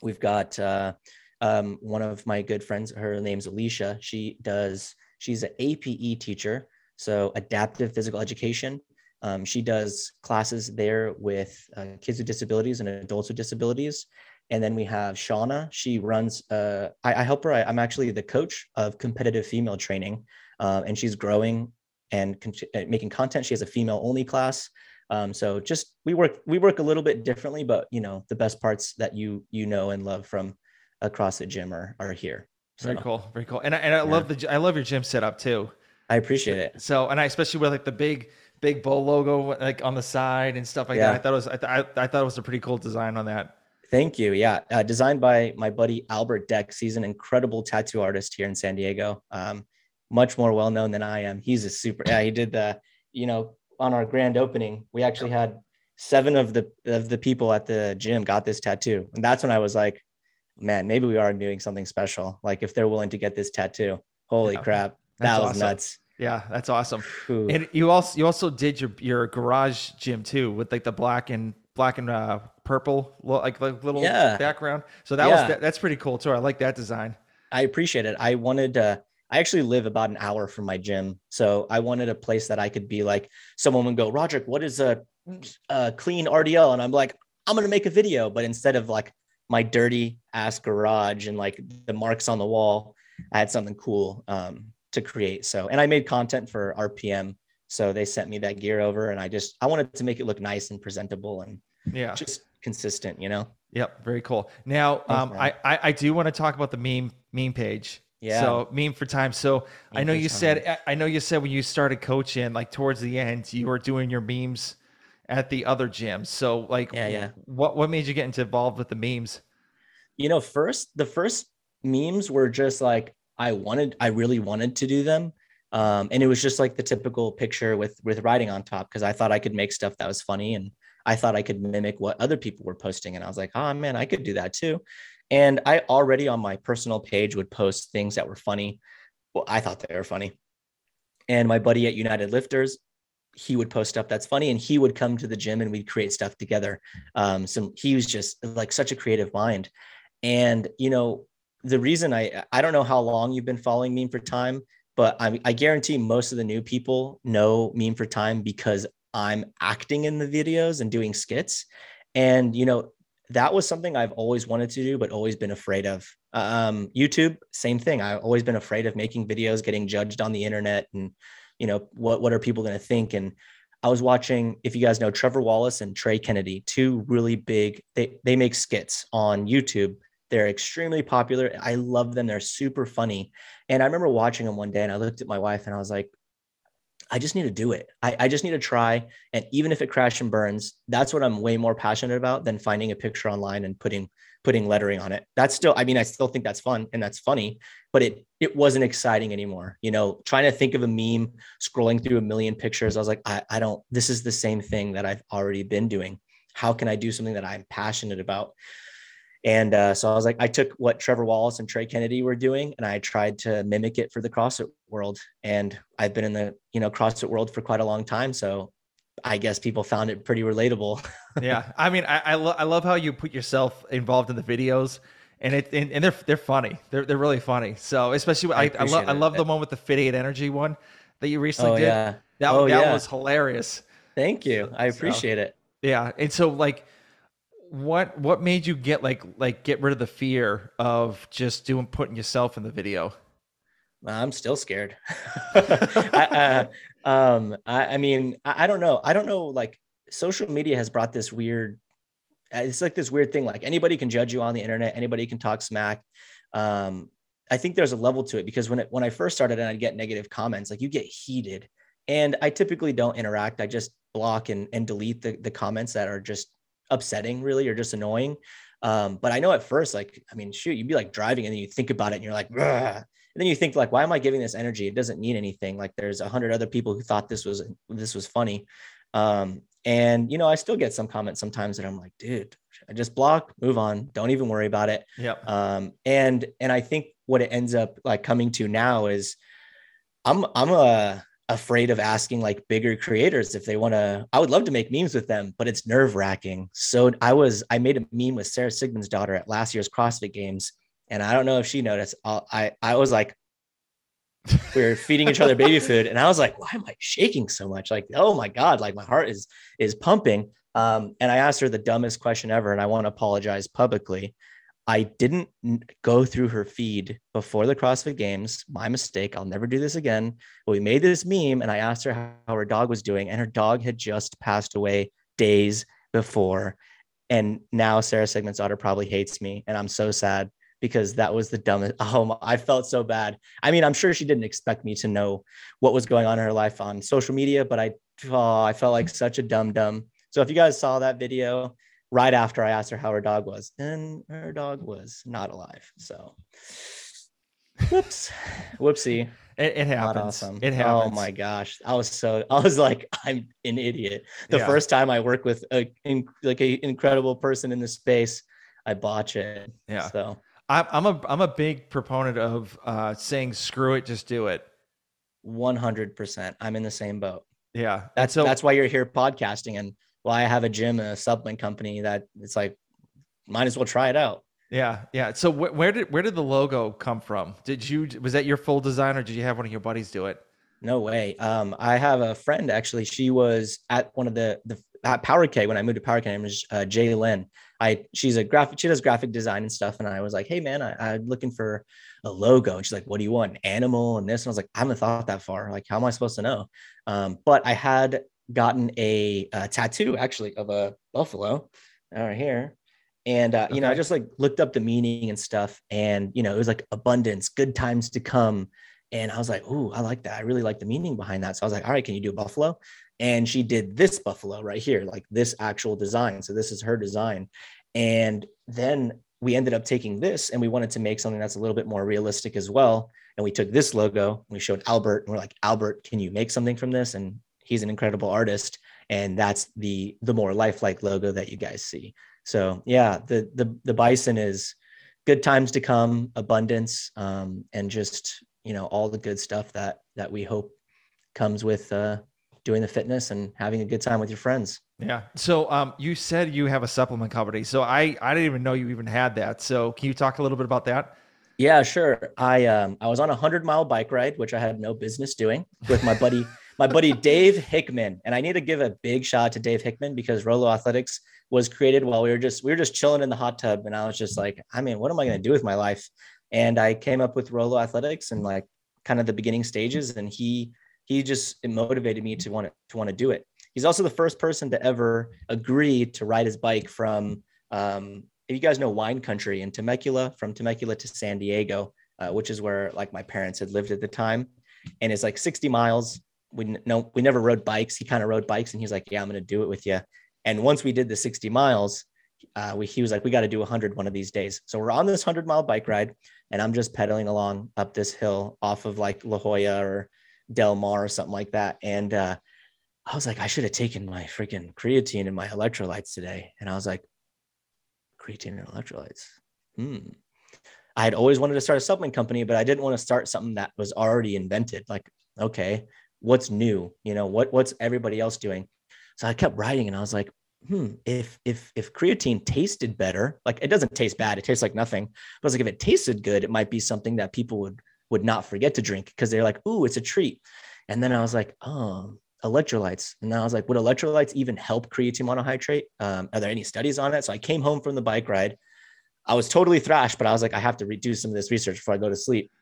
We've got uh, um, one of my good friends, her name's Alicia. She does, she's an A P E teacher. So adaptive physical education. Um, she does classes there with uh, kids with disabilities and adults with disabilities. And then we have Shauna. She runs, uh, I, I help her. I, I'm actually the coach of competitive female training, uh, and she's growing and con- making content. She has a female only class. Um, so just, we work, we work a little bit differently, but you know, the best parts that you, you know, and love from across the gym are, are here. So. Very cool. Very cool. And I, and I yeah. love the, I love your gym setup too. I appreciate it. So, and I, especially with like the big, big bowl logo, like on the side and stuff like yeah. that. I thought it was, I, th- I, I thought it was a pretty cool design on that. Thank you. Yeah. Uh, designed by my buddy, Albert Dex. He's an incredible tattoo artist here in San Diego. Um, much more well-known than I am. He's a super, yeah, he did the, you know, on our grand opening, we actually had seven of the, of the people at the gym got this tattoo. And that's when I was like, man, maybe we are doing something special. Like if they're willing to get this tattoo. Holy yeah. crap. That that's was awesome. Nuts. Yeah, that's awesome. Ooh. And you also you also did your your garage gym too, with like the black and black and uh, purple like, like little yeah. background. So that yeah. was that, that's pretty cool too. I like that design. I appreciate it. I wanted to, I actually live about an hour from my gym. So I wanted a place that I could be like, someone would go, Rodrick, what is a, a clean R D L? And I'm like, I'm going to make a video. But instead of like my dirty ass garage and like the marks on the wall, I had something cool um, to create. So, and I made content for R P M. So they sent me that gear over and I just, I wanted to make it look nice and presentable and yeah, just consistent, you know? Yep. Very cool. Now um, I, I, I do want to talk about the meme meme page. Yeah. So Meme for Time. So meme I know you time. said, I know you said when you started coaching, like towards the end, you were doing your memes at the other gym. So like, yeah, yeah. what, what made you get into involved with the memes? You know, first, the first memes were just like, I wanted, I really wanted to do them. Um, and it was just like the typical picture with, with writing on top. Cause I thought I could make stuff that was funny. And I thought I could mimic what other people were posting. And I was like, oh man, I could do that too. And I already on my personal page would post things that were funny. Well, I thought they were funny. And my buddy at United Lifters, he would post stuff that's funny and he would come to the gym and we'd create stuff together. Um, so he was just like such a creative mind. And, you know, the reason I, I don't know how long you've been following Meme for Time, but I, I guarantee most of the new people know Meme for Time because I'm acting in the videos and doing skits. And, you know, that was something I've always wanted to do, but always been afraid of. Um, YouTube, same thing. I've always been afraid of making videos, getting judged on the internet. And, you know, what, what are people going to think? And I was watching, if you guys know, Trevor Wallace and Trey Kennedy, two really big, they, they make skits on YouTube. They're extremely popular. I love them. They're super funny. And I remember watching them one day and I looked at my wife and I was like, I just need to do it. I, I just need to try. And even if it crashes and burns, that's what I'm way more passionate about than finding a picture online and putting, putting lettering on it. That's still, I mean, I still think that's fun and that's funny, but it, it wasn't exciting anymore. You know, trying to think of a meme, scrolling through a million pictures. I was like, I, I don't, this is the same thing that I've already been doing. How can I do something that I'm passionate about? And uh, so I was like, I took what Trevor Wallace and Trey Kennedy were doing and I tried to mimic it for the CrossFit world. And I've been in the, you know, CrossFit world for quite a long time. So I guess people found it pretty relatable. Yeah. I mean, I I, lo- I love how you put yourself involved in the videos and it, and, and they're, they're funny. They're, they're really funny. So especially, I, I, I love, I love the one with the Fit eight Energy one that you recently oh, did. Yeah. That, oh, that yeah. was hilarious. Thank you. I appreciate so, it. Yeah. And so like, What what made you get like like get rid of the fear of just doing putting yourself in the video? I'm still scared. I, uh, um, I, I mean, I, I don't know. I don't know. Like social media has brought this weird. It's like this weird thing. Like anybody can judge you on the internet. Anybody can talk smack. Um, I think there's a level to it because when it, when I first started and I'd get negative comments, like you get heated, and I typically don't interact. I just block and and delete the the comments that are just upsetting really, or just annoying. Um, but I know at first, like, I mean, shoot, you'd be like driving and then you think about it and you're like, Rah! And then you think like, why am I giving this energy? It doesn't need anything. Like there's a hundred other people who thought this was, this was funny. Um, and you know, I still get some comments sometimes that I'm like, dude, I just block, move on. Don't even worry about it. Yep. Um, and, and I think what it ends up like coming to now is I'm, I'm a, afraid of asking like bigger creators if they want to. I would love to make memes with them, but it's nerve wracking. So I was, I made a meme with Sarah Sigmundsdottir at last year's CrossFit Games. And I don't know if she noticed, I, I was like, we were feeding each other baby food. And I was like, why am I shaking so much? Like, oh my God, like my heart is, is pumping. Um, and I asked her the dumbest question ever. And I want to apologize publicly. I didn't go through her feed before the CrossFit Games. My mistake. I'll never do this again. But we made this meme and I asked her how her dog was doing and her dog had just passed away days before. And now Sarah Sigmundsdottir probably hates me. And I'm so sad because that was the dumbest. Oh, my, I felt so bad. I mean, I'm sure she didn't expect me to know what was going on in her life on social media, but I, oh, I felt like such a dumb dumb. So if you guys saw that video, right after I asked her how her dog was, and her dog was not alive. So, whoops, whoopsie. It, it happens. Awesome. It happens. Oh my gosh, I was so I was like, I'm an idiot. The yeah. first time I work with a in, like an incredible person in the space, I botch it. Yeah. So I, I'm a I'm a big proponent of uh, saying screw it, just do it. one hundred percent. I'm in the same boat. Yeah, that's so, that's why you're here podcasting, and why I have a gym and a supplement company. That it's like, might as well try it out. Yeah, yeah. So wh- where did where did the logo come from? Did you was that your full design, or did you have one of your buddies do it? No way. Um, I have a friend, actually. She was at one of the, the at Power Keg when I moved to Power Keg. Her name is uh, Jay Lynn. I, she's a graphic, she does graphic design and stuff. And I was like, hey man, I, I'm looking for a logo. And she's like, what do you want? An animal and this. And I was like, I haven't thought that far. Like, how am I supposed to know? Um, but I had gotten a, a tattoo actually of a buffalo right here. And, uh, okay. you know, I just like looked up the meaning and stuff. And, you know, it was like abundance, good times to come. And I was like, ooh, I like that. I really like the meaning behind that. So I was like, all right, can you do a buffalo? And she did this buffalo right here, like this actual design. So this is her design. And then we ended up taking this, and we wanted to make something that's a little bit more realistic as well. And we took this logo and we showed Albert, and we're like, Albert, can you make something from this? And he's an incredible artist. And that's the, the more lifelike logo that you guys see. So yeah, the, the, the bison is good times to come, abundance, um, and just, you know, all the good stuff that, that we hope comes with, uh, doing the fitness and having a good time with your friends. Yeah. So, um, you said you have a supplement company. So I, I didn't even know you even had that. So can you talk a little bit about that? Yeah, sure. I, um, I was on a hundred mile bike ride, which I had no business doing, with my buddy, my buddy, Dave Hickman. And I need to give a big shout out to Dave Hickman, because Rolo Athletics was created while we were just, we were just chilling in the hot tub. And I was just like, I mean, what am I going to do with my life? And I came up with Rolo Athletics and like kind of the beginning stages. And he, he just it motivated me to want to, to want to do it. He's also the first person to ever agree to ride his bike from, um, if you guys know wine country in Temecula, from Temecula to San Diego, uh, which is where like my parents had lived at the time. And it's like sixty miles. We no, we never rode bikes. He kind of rode bikes, and he's like, yeah, I'm going to do it with you. And once we did the sixty miles, uh, we, he was like, we got to do one hundred one of these days. So we're on this hundred mile bike ride, and I'm just pedaling along up this hill off of like La Jolla or Del Mar or something like that. And uh, I was like, I should have taken my freaking creatine and my electrolytes today. And I was like, creatine and electrolytes. Hmm. I had always wanted to start a supplement company, but I didn't want to start something that was already invented. Like, okay, what's new? You know, what, what's everybody else doing? So I kept writing, and I was like, hmm, if, if, if creatine tasted better, like it doesn't taste bad. It tastes like nothing. But I was like, if it tasted good, it might be something that people would would not forget to drink, because they're like, ooh, it's a treat. And then I was like, oh, electrolytes. And then I was like, would electrolytes even help creatine monohydrate? Um, are there any studies on it? So I came home from the bike ride. I was totally thrashed, but I was like, I have to redo some of this research before I go to sleep.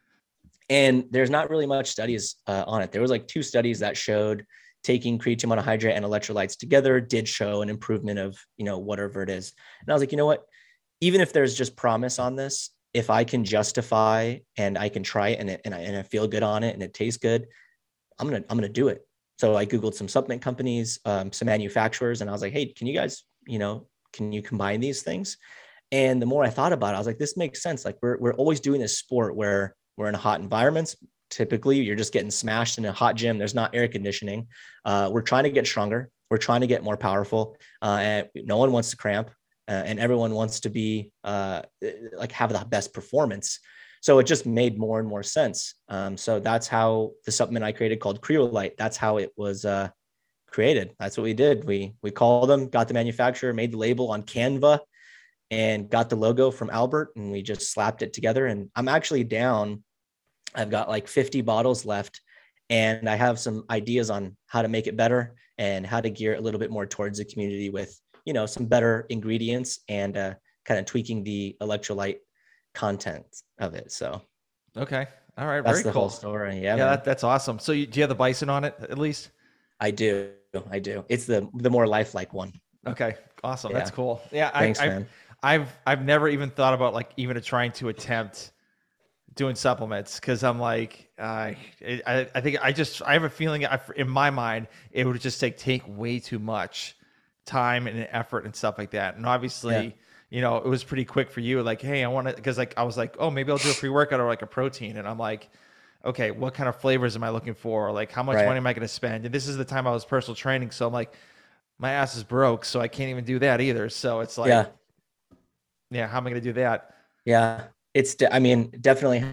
And there's not really much studies uh, on it. There was like two studies that showed taking creatine monohydrate and electrolytes together did show an improvement of, you know, whatever it is. And I was like, you know what, even if there's just promise on this, if I can justify and I can try it, and it, and I, and I feel good on it and it tastes good, I'm going to, I'm going to do it. So I Googled some supplement companies, um, some manufacturers, and I was like, hey, can you guys, you know, can you combine these things? And the more I thought about it, I was like, this makes sense. Like we're, we're always doing this sport where we're in hot environments. Typically you're just getting smashed in a hot gym. There's not air conditioning. Uh, we're trying to get stronger. We're trying to get more powerful. Uh, and no one wants to cramp. Uh, and everyone wants to be uh, like have the best performance. So it just made more and more sense. Um, so that's how the supplement I created called Creolite, that's how it was uh, created. That's what we did. We we called them, got the manufacturer, made the label on Canva, and got the logo from Albert, and we just slapped it together. And I'm actually down. I've got like fifty bottles left, and I have some ideas on how to make it better and how to gear it a little bit more towards the community with, you know, some better ingredients and uh, kind of tweaking the electrolyte content of it. So, okay. All right. That's very the cool. Whole story. Yeah. yeah that, that's awesome. So you, do you have the bison on it at least? I do. I do. It's the, the more lifelike one. Okay. Awesome. Yeah. That's cool. Yeah. Thanks, I, man. I've, I've, I've never even thought about like even trying to attempt doing supplements. Cause I'm like, uh, I, I think I just, I have a feeling I, in my mind, it would just take, take way too much time and effort and stuff like that. And obviously, yeah. you know, it was pretty quick for you. Like, hey, I want to, cause like, I was like, oh, maybe I'll do a pre-workout or like a protein. And I'm like, okay, what kind of flavors am I looking for? Like how much right. money am I going to spend? And this is the time I was personal training. So I'm like, my ass is broke, so I can't even do that either. So it's like, yeah, yeah how am I going to do that? Yeah. it's, de- I mean, definitely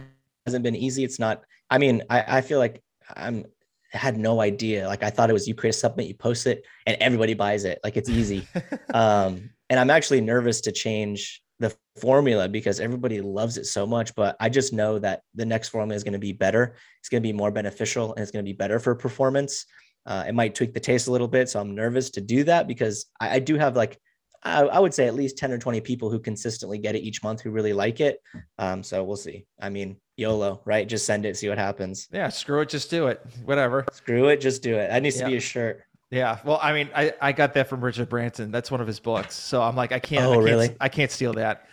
hasn't been easy. It's not, I mean, I, I feel like I'm had no idea. Like I thought it was, you create a supplement, you post it and everybody buys it. Like it's easy. um, and I'm actually nervous to change the formula because everybody loves it so much, but I just know that the next formula is going to be better. It's going to be more beneficial and it's going to be better for performance. Uh, it might tweak the taste a little bit. So I'm nervous to do that because I, I do have like, I, I would say at least ten or twenty people who consistently get it each month who really like it. Um, so we'll see. I mean, YOLO, right? Just send it, see what happens. Yeah. Screw it. Just do it. Whatever. Screw it. Just do it. That needs yeah. to be a shirt. Yeah. Well, I mean, I, I got that from Richard Branson. That's one of his books. So I'm like, I can't, oh, I, can't really? I can't steal that.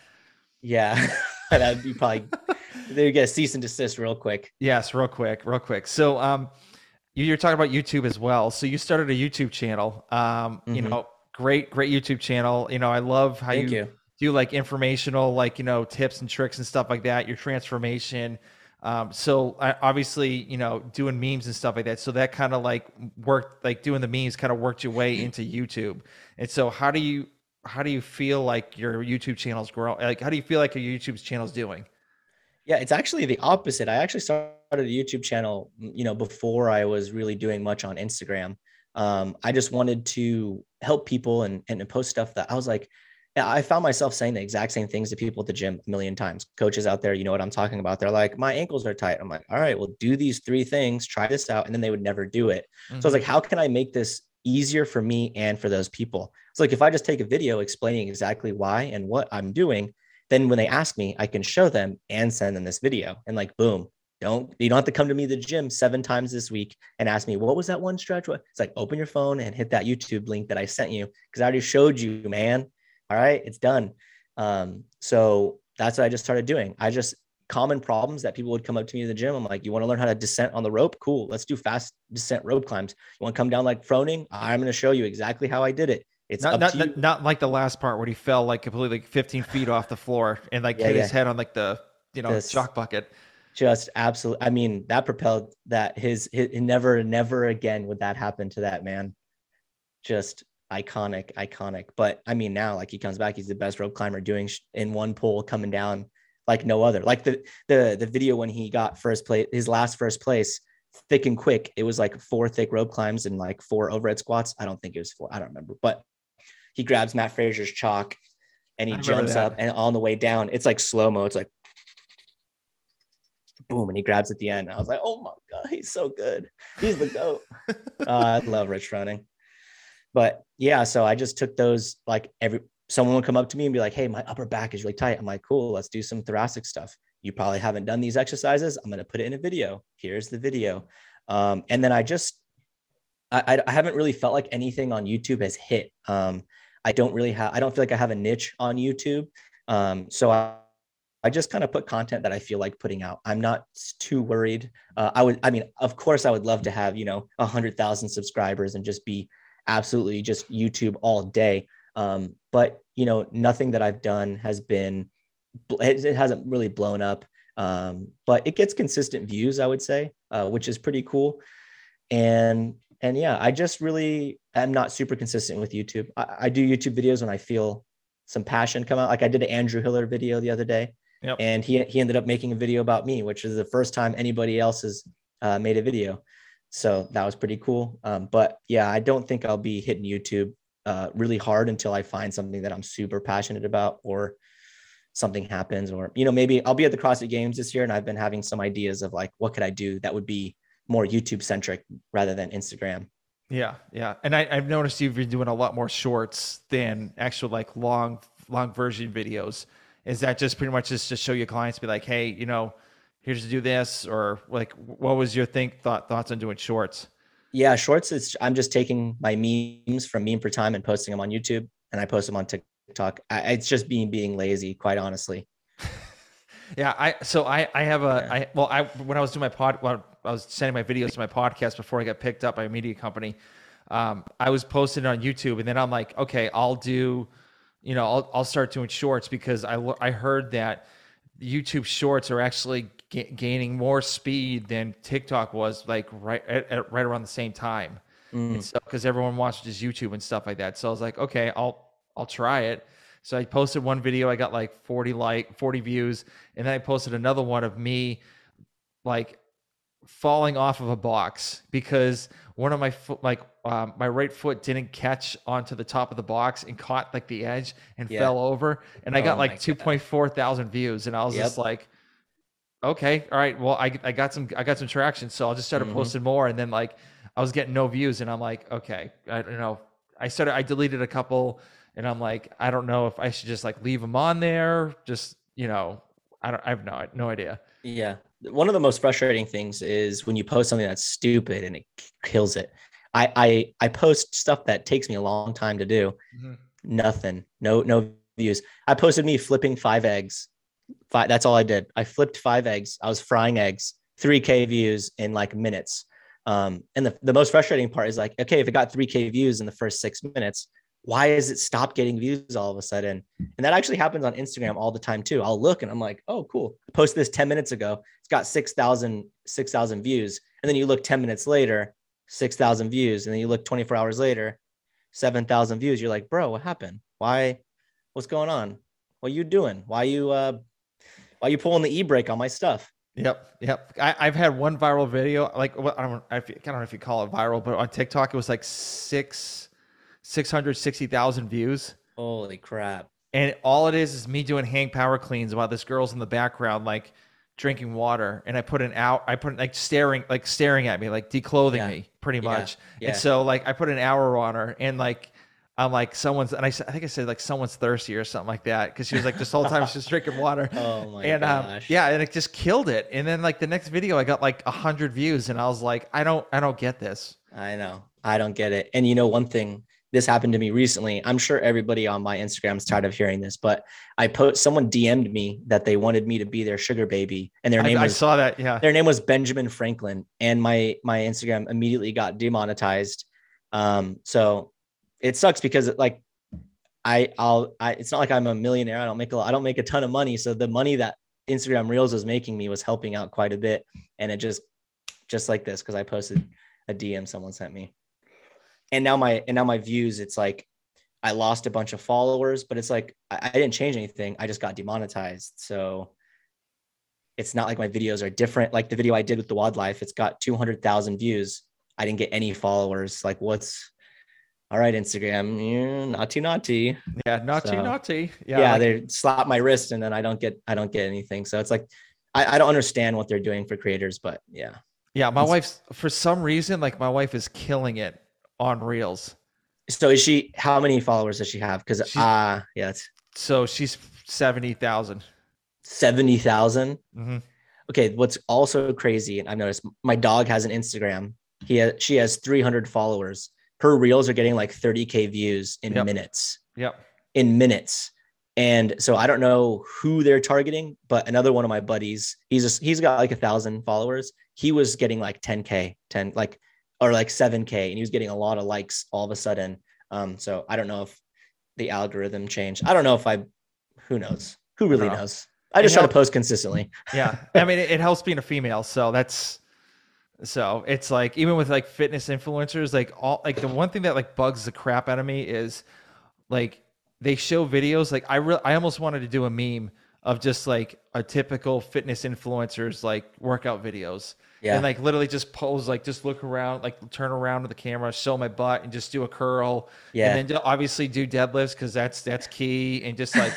Yeah. That'd be probably, they get a cease and desist real quick. Yes. Real quick, real quick. So, um, you, you're talking about YouTube as well. So you started a YouTube channel, um, mm-hmm. you know, great, great YouTube channel. You know, I love how Thank you, you do like informational, like, you know, tips and tricks and stuff like that, your transformation. Um, so I, obviously, you know, doing memes and stuff like that. So that kind of like worked, like doing the memes kind of worked your way into YouTube. And so how do you, how do you feel like your YouTube channel's growing? Like, how do you feel like your YouTube channel's doing? Yeah, it's actually the opposite. I actually started a YouTube channel, you know, before I was really doing much on Instagram. Um, I just wanted to help people and, and post stuff that I was like, I found myself saying the exact same things to people at the gym a million times. Coaches out there, you know what I'm talking about. They're like, my ankles are tight. I'm like, all right, well, do these three things, try this out. And then they would never do it. Mm-hmm. So I was like, how can I make this easier for me and for those people? It's like, if I just take a video explaining exactly why and what I'm doing, then when they ask me, I can show them and send them this video and like, boom. Don't, you don't have to come to me, the gym seven times this week and ask me, what was that one stretch? What? It's like, open your phone and hit that YouTube link that I sent you. Cause I already showed you, man. All right, it's done. Um, so that's what I just started doing. I just common problems that people would come up to me in the gym. I'm like, you want to learn how to descent on the rope? Cool. Let's do fast descent rope climbs. You want to come down like Froning? I'm going to show you exactly how I did it. It's not, up not, to not, not like the last part where he fell like completely fifteen feet off the floor and like yeah, hit yeah. his head on like the, you know, this, shock bucket. Just absolutely. I mean, that propelled that his, his never, never again would that happen to that man. Just iconic, iconic. But I mean, now like he comes back, he's the best rope climber doing sh- in one pull coming down like no other. Like the, the, the video when he got first place, his last first place, thick and quick, it was like four thick rope climbs and like four overhead squats. I don't think it was four. I don't remember, but he grabs Matt Frazier's chalk and he jumps that. up and on the way down, it's like slow-mo. It's like, boom. And he grabs at the end. I was like, oh my God, he's so good. He's the GOAT. uh, I love Rich Froning. But yeah, so I just took those, like every, someone would come up to me and be like, hey, my upper back is really tight. I'm like, cool, let's do some thoracic stuff. You probably haven't done these exercises. I'm going to put it in a video. Here's the video. Um, and then I just, I, I haven't really felt like anything on YouTube has hit. Um, I don't really have, I don't feel like I have a niche on YouTube. Um, so I, I just kind of put content that I feel like putting out. I'm not too worried. Uh, I would, I mean, of course I would love to have, you know, a hundred thousand subscribers and just be absolutely just YouTube all day. Um, but you know, nothing that I've done has been, it, it hasn't really blown up. Um, but it gets consistent views, I would say, uh, which is pretty cool. And, and yeah, I just really am not super consistent with YouTube. I, I do YouTube videos when I feel some passion come out. Like I did an Andrew Hiller video the other day. Yep. And he he ended up making a video about me, which is the first time anybody else has uh, made a video. So that was pretty cool. Um, but yeah, I don't think I'll be hitting YouTube uh, really hard until I find something that I'm super passionate about or something happens, or, you know, maybe I'll be at the CrossFit Games this year and I've been having some ideas of like, what could I do that would be more YouTube centric rather than Instagram. Yeah. Yeah. And I, I've noticed you've been doing a lot more shorts than actual like long, long version videos. Is that just pretty much just to show your clients, be like, hey, you know, here's to do this, or like, what was your think thought thoughts on doing shorts? Yeah, shorts is I'm just taking my memes from Meme for Time and posting them on YouTube, and I post them on TikTok. I, it's just being being lazy, quite honestly. yeah, I so I I have a yeah. I well I when I was doing my pod well, I was sending my videos to my podcast before I got picked up by a media company. Um, I was posting it on YouTube, and then I'm like, okay, I'll do. You know, I'll, I'll start doing shorts because I, I heard that YouTube shorts are actually g- gaining more speed than TikTok was like right at, at right around the same time. Mm. And so, cause everyone watches YouTube and stuff like that. So I was like, okay, I'll, I'll try it. So I posted one video, I got like forty like forty views, and then I posted another one of me like falling off of a box because one of my foot, like um, my right foot didn't catch onto the top of the box and caught like the edge and yeah. fell over. And oh, I got like two point four thousand views, and I was yep. just like, okay, all right, well, I I got some I got some traction, so I'll just start mm-hmm. posting more. And then like I was getting no views, and I'm like, okay, I don't know. I started I deleted a couple, and I'm like, I don't know if I should just like leave them on there. Just, you know, I don't I have no no idea. Yeah. One of the most frustrating things is when you post something that's stupid and it kills it. I I, I post stuff that takes me a long time to do. Mm-hmm. Nothing. No no views. I posted me flipping five eggs. Five, that's all I did. I flipped five eggs. I was frying eggs. three K views in like minutes. Um, and the, the most frustrating part is like, okay, if it got three K views in the first six minutes, why is it stopped getting views all of a sudden? And that actually happens on Instagram all the time too. I'll look and I'm like, oh, cool. I posted this ten minutes ago. It's got six thousand views. And then you look ten minutes later, six thousand views. And then you look twenty-four hours later, seven thousand views. You're like, bro, what happened? Why? What's going on? What are you doing? Why are you, uh, why are you pulling the e-brake on my stuff? Yep. Yep. I, I've had one viral video, like, I don't, I don't know if you call it viral, but on TikTok, it was like six, six hundred sixty thousand views. Holy crap. And all it is, is me doing hang power cleans while this girl's in the background, like drinking water. And I put an out, I put like staring, like staring at me, like declothing yeah. me pretty yeah. much. Yeah. And so like, I put an hour on her, and like, I'm like, someone's, and I, I think I said like someone's thirsty or something like that, because she was like this whole time she's drinking water. Oh my and, gosh! And um, yeah, and it just killed it. And then like the next video, I got like a hundred views, and I was like, I don't, I don't get this. I know, I don't get it. And you know, one thing, this happened to me recently. I'm sure everybody on my Instagram is tired of hearing this, but I put someone D M'd me that they wanted me to be their sugar baby, and their name I, was, I saw that. Yeah, their name was Benjamin Franklin, and my my Instagram immediately got demonetized. Um, so. It sucks because it, like I I'll I it's not like I'm a millionaire. I don't make a I don't make a ton of money. So the money that Instagram Reels was making me was helping out quite a bit. And it just just like this, because I posted a D M someone sent me. And now my and now my views, it's like I lost a bunch of followers, but it's like I, I didn't change anything. I just got demonetized. So it's not like my videos are different. Like the video I did with the wildlife, it's got two hundred thousand views. I didn't get any followers. Like what's all right, Instagram, yeah, naughty, naughty. Yeah, naughty, so, naughty. Yeah, yeah like, they slap my wrist, and then I don't get, I don't get anything. So it's like, I, I don't understand what they're doing for creators, but yeah. Yeah, my it's, wife's for some reason, like my wife is killing it on Reels. So is she? How many followers does she have? Because ah, uh, yeah. It's, so she's seventy thousand. Seventy thousand. Mm-hmm. Okay, what's also crazy, and I've noticed my dog has an Instagram. He has, she has three hundred followers. Her reels are getting like thirty K views in yep. minutes. Yep. In minutes. And so I don't know who they're targeting, but another one of my buddies, he's just, he's got like a thousand followers. He was getting like ten K, ten like, or like seven K, and he was getting a lot of likes all of a sudden. Um, so I don't know if the algorithm changed. I don't know if I, who knows? Who really no. knows? I just it try helps. to post consistently. Yeah. I mean, it, it helps being a female. So that's, So it's like, even with like fitness influencers, like all, like the one thing that like bugs the crap out of me is like, they show videos. Like I really, I almost wanted to do a meme of just like a typical fitness influencer's like workout videos yeah. and like literally just pose, like just look around, like turn around to the camera, show my butt, and just do a curl. Yeah. And then obviously do deadlifts, 'cause that's, that's key. And just like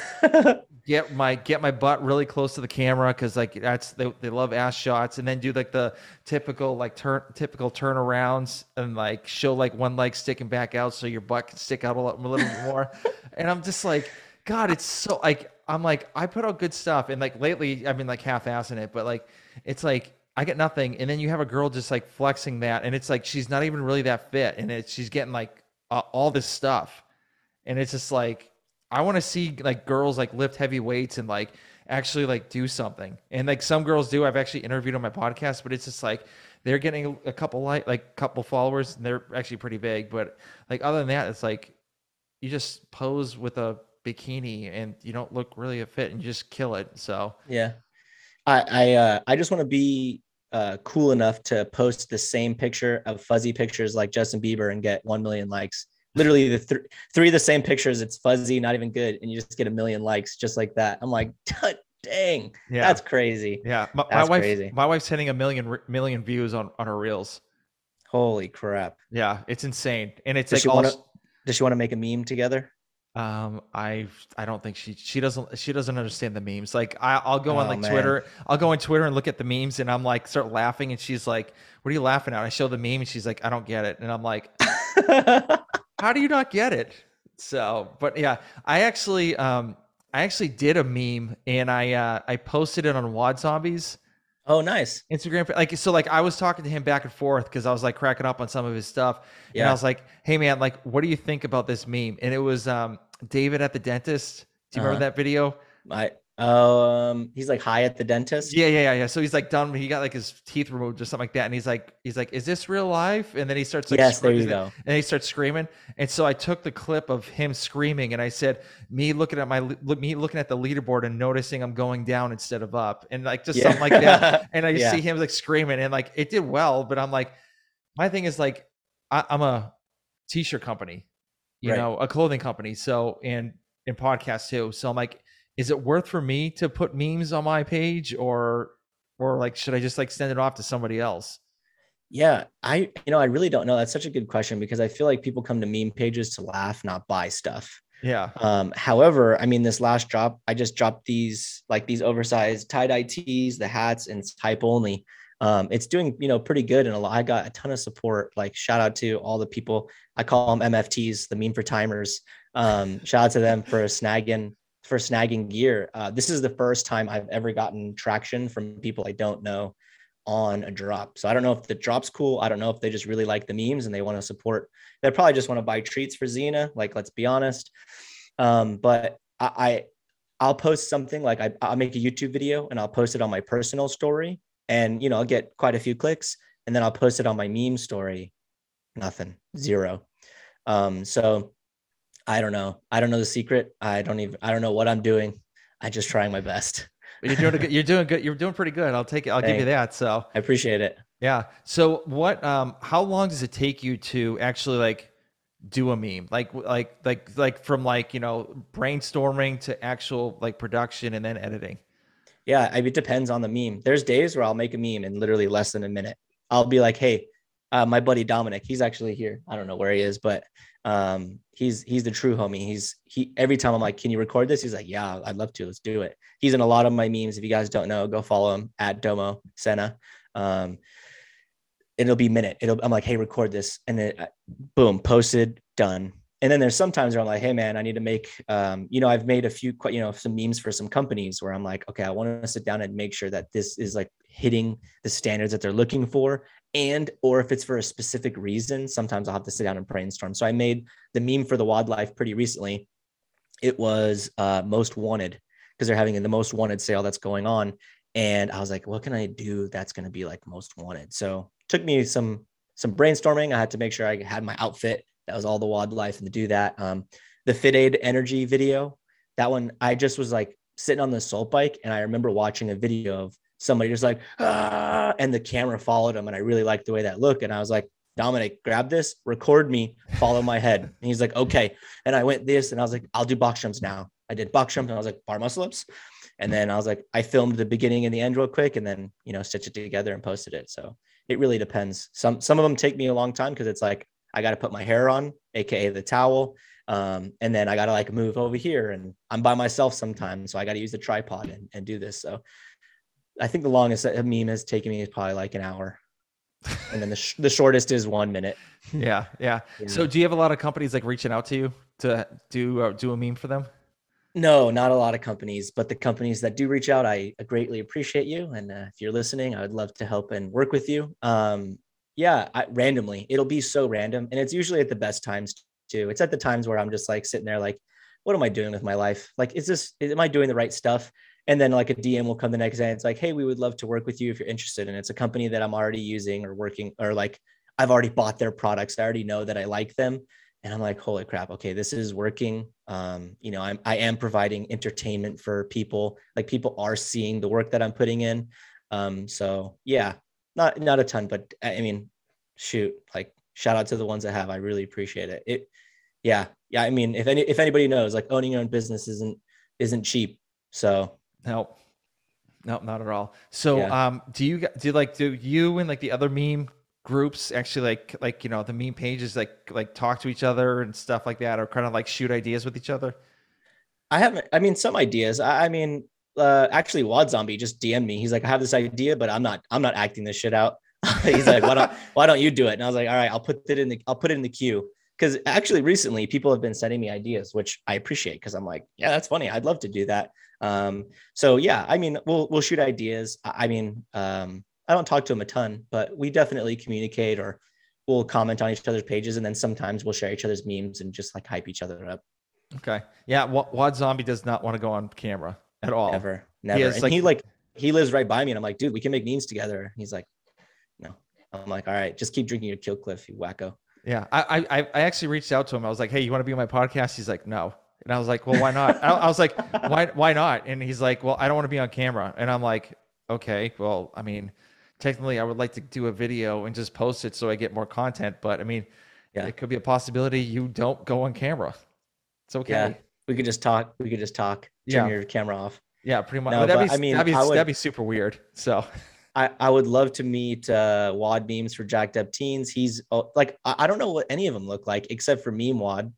get my, get my butt really close to the camera. 'Cause like that's, they, they love ass shots, and then do like the typical, like turn, typical turnarounds, and like show like one leg sticking back out, so your butt can stick out a little, a little bit more. And I'm just like, God, it's so like, I'm like, I put out good stuff. And like lately I've been like half-assing it, but like, it's like, I get nothing. And then you have a girl just like flexing that. And it's like, she's not even really that fit. And it's, she's getting like uh, all this stuff. And it's just like, I want to see like girls like lift heavy weights and like actually like do something. And like some girls do, I've actually interviewed on my podcast, but it's just like, they're getting a couple like, like couple followers, and they're actually pretty big. But like, other than that, it's like, you just pose with a bikini and you don't look really a fit, and you just kill it. So yeah, I I, uh, I just want to be uh, cool enough to post the same picture of fuzzy pictures like Justin Bieber and get one million likes. literally the th- three of the same pictures. It's fuzzy, not even good. And you just get a million likes just like that. I'm like, dang, yeah. That's crazy. Yeah. My, that's my wife, crazy. My wife's hitting a million, million views on, on her reels. Holy crap. Yeah. It's insane. And it's does like, all, wanna, does she want to make a meme together? Um, I, I don't think she, she doesn't, she doesn't understand the memes. Like I, I'll go oh, on like man. Twitter, I'll go on Twitter and look at the memes and I'm like, start laughing. And she's like, what are you laughing at? I show the meme and she's like, I don't get it. And I'm like, how do you not get it? So, but yeah, I actually, um, I actually did a meme and I, uh, I posted it on Wad Zombies. Oh, nice. Instagram. Like, so like I was talking to him back and forth cause I was like cracking up on some of his stuff. Yeah. And I was like, hey man, like, what do you think about this meme? And it was, um, David at the dentist. Do you uh-huh. remember that video? I, um, he's like high at the dentist. Yeah. Yeah. Yeah. So he's like done. He got like his teeth removed or something like that. And he's like, he's like, is this real life? And then he starts like, yes, there you go. And he starts screaming. And so I took the clip of him screaming and I said, me looking at my, look, me looking at the leaderboard and noticing I'm going down instead of up and like just yeah. something like that. And I just yeah. see him like screaming and like, it did well, but I'm like, my thing is like, I, I'm a t-shirt company, you right. know, a clothing company. So, and, and podcast too. So I'm like, is it worth for me to put memes on my page or, or like, should I just like send it off to somebody else? Yeah. I, you know, I really don't know. That's such a good question because I feel like people come to meme pages to laugh, not buy stuff. Yeah. Um, however, I mean, this last drop, I just dropped these, like these oversized tie-dye tees, the hats, and it's type only. Um, it's doing, you know, pretty good. And a lot, I got a ton of support, like shout out to all the people. I call them M F Ts, the Meme for Timers. Um, shout out to them for snagging for snagging gear. Uh, this is the first time I've ever gotten traction from people I don't know on a drop. So I don't know if the drop's cool. I don't know if they just really like the memes and they want to support. They probably just want to buy treats for Xena. Like, let's be honest. Um, but I, I, I'll post something like I, I'll make a YouTube video and I'll post it on my personal story and, you know, I'll get quite a few clicks and then I'll post it on my meme story. Nothing, zero. Um, so I don't know. I don't know the secret. I don't even, I don't know what I'm doing. I'm just trying my best. But you're doing good. You're doing good. You're doing pretty good. I'll take it. I'll Thanks. Give you that. So I appreciate it. Yeah. So what, um, how long does it take you to actually like do a meme? Like, like, like, like from like, you know, brainstorming to actual like production and then editing. Yeah. I mean, it depends on the meme. There's days where I'll make a meme in literally less than a minute. I'll be like, hey, uh, my buddy, Dominic, he's actually here. I don't know where he is, but um he's he's the true homie. He's he every time I'm like, can you record this? He's like, yeah, I'd love to, let's do it. He's in a lot of my memes. If you guys don't know, go follow him at Domo Senna. Um it'll be minute it'll I'm like, hey, record this, and then boom, posted, done. And then there's sometimes where I'm like, hey man, I need to make um you know I've made a few you know some memes for some companies where I'm like, okay, I want to sit down and make sure that this is like hitting the standards that they're looking for. And, or if it's for a specific reason, sometimes I'll have to sit down and brainstorm. So I made the meme for the wildlife pretty recently. It was uh, most wanted because they're having the most wanted sale that's going on. And I was like, what can I do that's going to be like most wanted? So it took me some, some brainstorming. I had to make sure I had my outfit. That was all the wildlife and to do that. Um, the Fit Aid Energy video, that one, I just was like sitting on the assault bike. And I remember watching a video of somebody just like, ah, and the camera followed him. And I really liked the way that looked. And I was like, Dominic, grab this, record me, follow my head. And he's like, okay. And I went this and I was like, I'll do box jumps now. I did box jumps and I was like, bar muscle ups. And then I was like, I filmed the beginning and the end real quick and then, you know, stitched it together and posted it. So it really depends. Some, some of them take me a long time because it's like, I got to put my hair on, A K A the towel. Um, and then I got to like move over here and I'm by myself sometimes. So I got to use the tripod and, and do this. So I think the longest a meme has taken me is probably like an hour. And then the sh- the shortest is one minute. Yeah, yeah. So do you have a lot of companies like reaching out to you to do uh, do a meme for them? No, not a lot of companies, but the companies that do reach out, I greatly appreciate you. And uh, if you're listening, I would love to help and work with you. Um, yeah, I, randomly. It'll be so random. And it's usually at the best times too. It's at the times where I'm just like sitting there like, what am I doing with my life? Like, is this, am I doing the right stuff? And then like a D M will come the next day and it's like, hey, we would love to work with you if you're interested. And it's a company that I'm already using or working, or like, I've already bought their products. I already know that I like them. And I'm like, holy crap. Okay, this is working. Um, you know, I'm, I am providing entertainment for people. Like people are seeing the work that I'm putting in. Um, so yeah, not, not a ton, but I mean, shoot, like shout out to the ones that have, I really appreciate it. It, yeah. Yeah. I mean, if any, if anybody knows, like owning your own business isn't, isn't cheap. So no, no, not at all. So, yeah. um, do you, do like, do you and like the other meme groups actually like, like, you know, the meme pages, like, like talk to each other and stuff like that, or kind of like shoot ideas with each other? I haven't, I mean, some ideas, I, I mean, uh, actually Wad Zombie just D M'd me. He's like, I have this idea, but I'm not, I'm not acting this shit out. He's like, why don't, why don't you do it? And I was like, all right, I'll put it in the, I'll put it in the queue. Cause actually recently people have been sending me ideas, which I appreciate. Cause I'm like, yeah, that's funny. I'd love to do that. Um, so yeah, I mean, we'll, we'll shoot ideas. I, I mean, um, I don't talk to them a ton, but we definitely communicate, or we'll comment on each other's pages. And then sometimes we'll share each other's memes and just like hype each other up. Okay. Yeah. Wad Zombie does not want to go on camera at all. Never, never. He and like- he like, he lives right by me and I'm like, dude, we can make memes together. And he's like, no. I'm like, all right, just keep drinking your Killcliff, you wacko. Yeah. I, I, I actually reached out to him. I was like, hey, you want to be on my podcast? He's like, no. And I was like, well, why not? I, I was like, why, why not? And he's like, well, I don't want to be on camera. And I'm like, okay, well, I mean, technically I would like to do a video and just post it so I get more content, but I mean, yeah, it could be a possibility. You don't go on camera. It's okay. Yeah. We could just talk. We could just talk. Turn yeah. your camera off. Yeah, pretty much. No, that'd, but, be, I mean, that'd, be, I would, that'd be super weird. So I, I would love to meet uh, Wad Memes for Jacked Up Teens. He's oh, like, I, I don't know what any of them look like except for Meme Wad.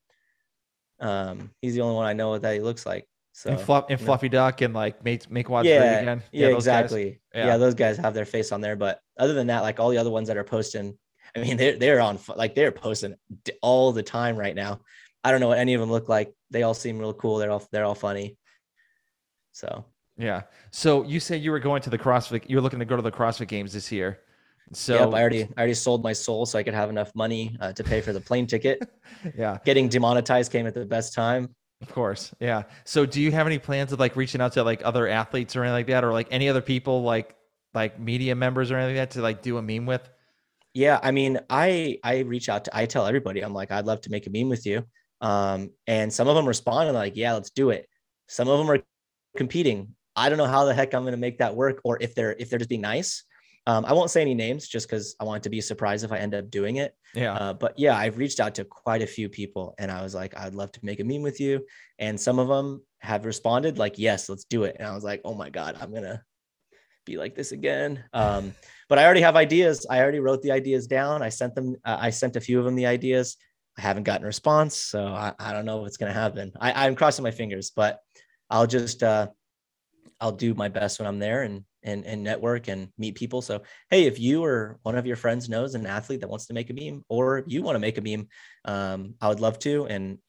Um, he's the only one I know that he looks like. So and, fluff, and Fluffy Duck and like make make Wad yeah, great again. Yeah, yeah exactly. Yeah. yeah, those guys have their face on there. But other than that, like all the other ones that are posting, I mean, they're they're on like they're posting all the time right now. I don't know what any of them look like. They all seem real cool. They're all they're all funny. So. Yeah. So you said you were going to the CrossFit, you were looking to go to the CrossFit games this year. So yep, I already, I already sold my soul so I could have enough money uh, to pay for the plane ticket. Yeah. Getting demonetized came at the best time. Of course. Yeah. So do you have any plans of like reaching out to like other athletes or anything like that, or like any other people, like, like media members or anything like that to like do a meme with? Yeah. I mean, I, I reach out to, I tell everybody, I'm like, I'd love to make a meme with you. Um, and some of them respond and like, yeah, let's do it. Some of them are competing. I don't know how the heck I'm going to make that work, or if they're if they're just being nice. Um, I won't say any names just because I want it to be a surprise if I end up doing it. Yeah. Uh, but yeah, I've reached out to quite a few people, and I was like, I'd love to make a meme with you. And some of them have responded like, yes, let's do it. And I was like, oh my God, I'm going to be like this again. Um, but I already have ideas. I already wrote the ideas down. I sent them. Uh, I sent a few of them the ideas. I haven't gotten a response, so I, I don't know what's going to happen. I, I'm crossing my fingers, but I'll just, uh, I'll do my best when I'm there and, and, and network and meet people. So, hey, if you or one of your friends knows an athlete that wants to make a meme, or you want to make a meme, um, I would love to. And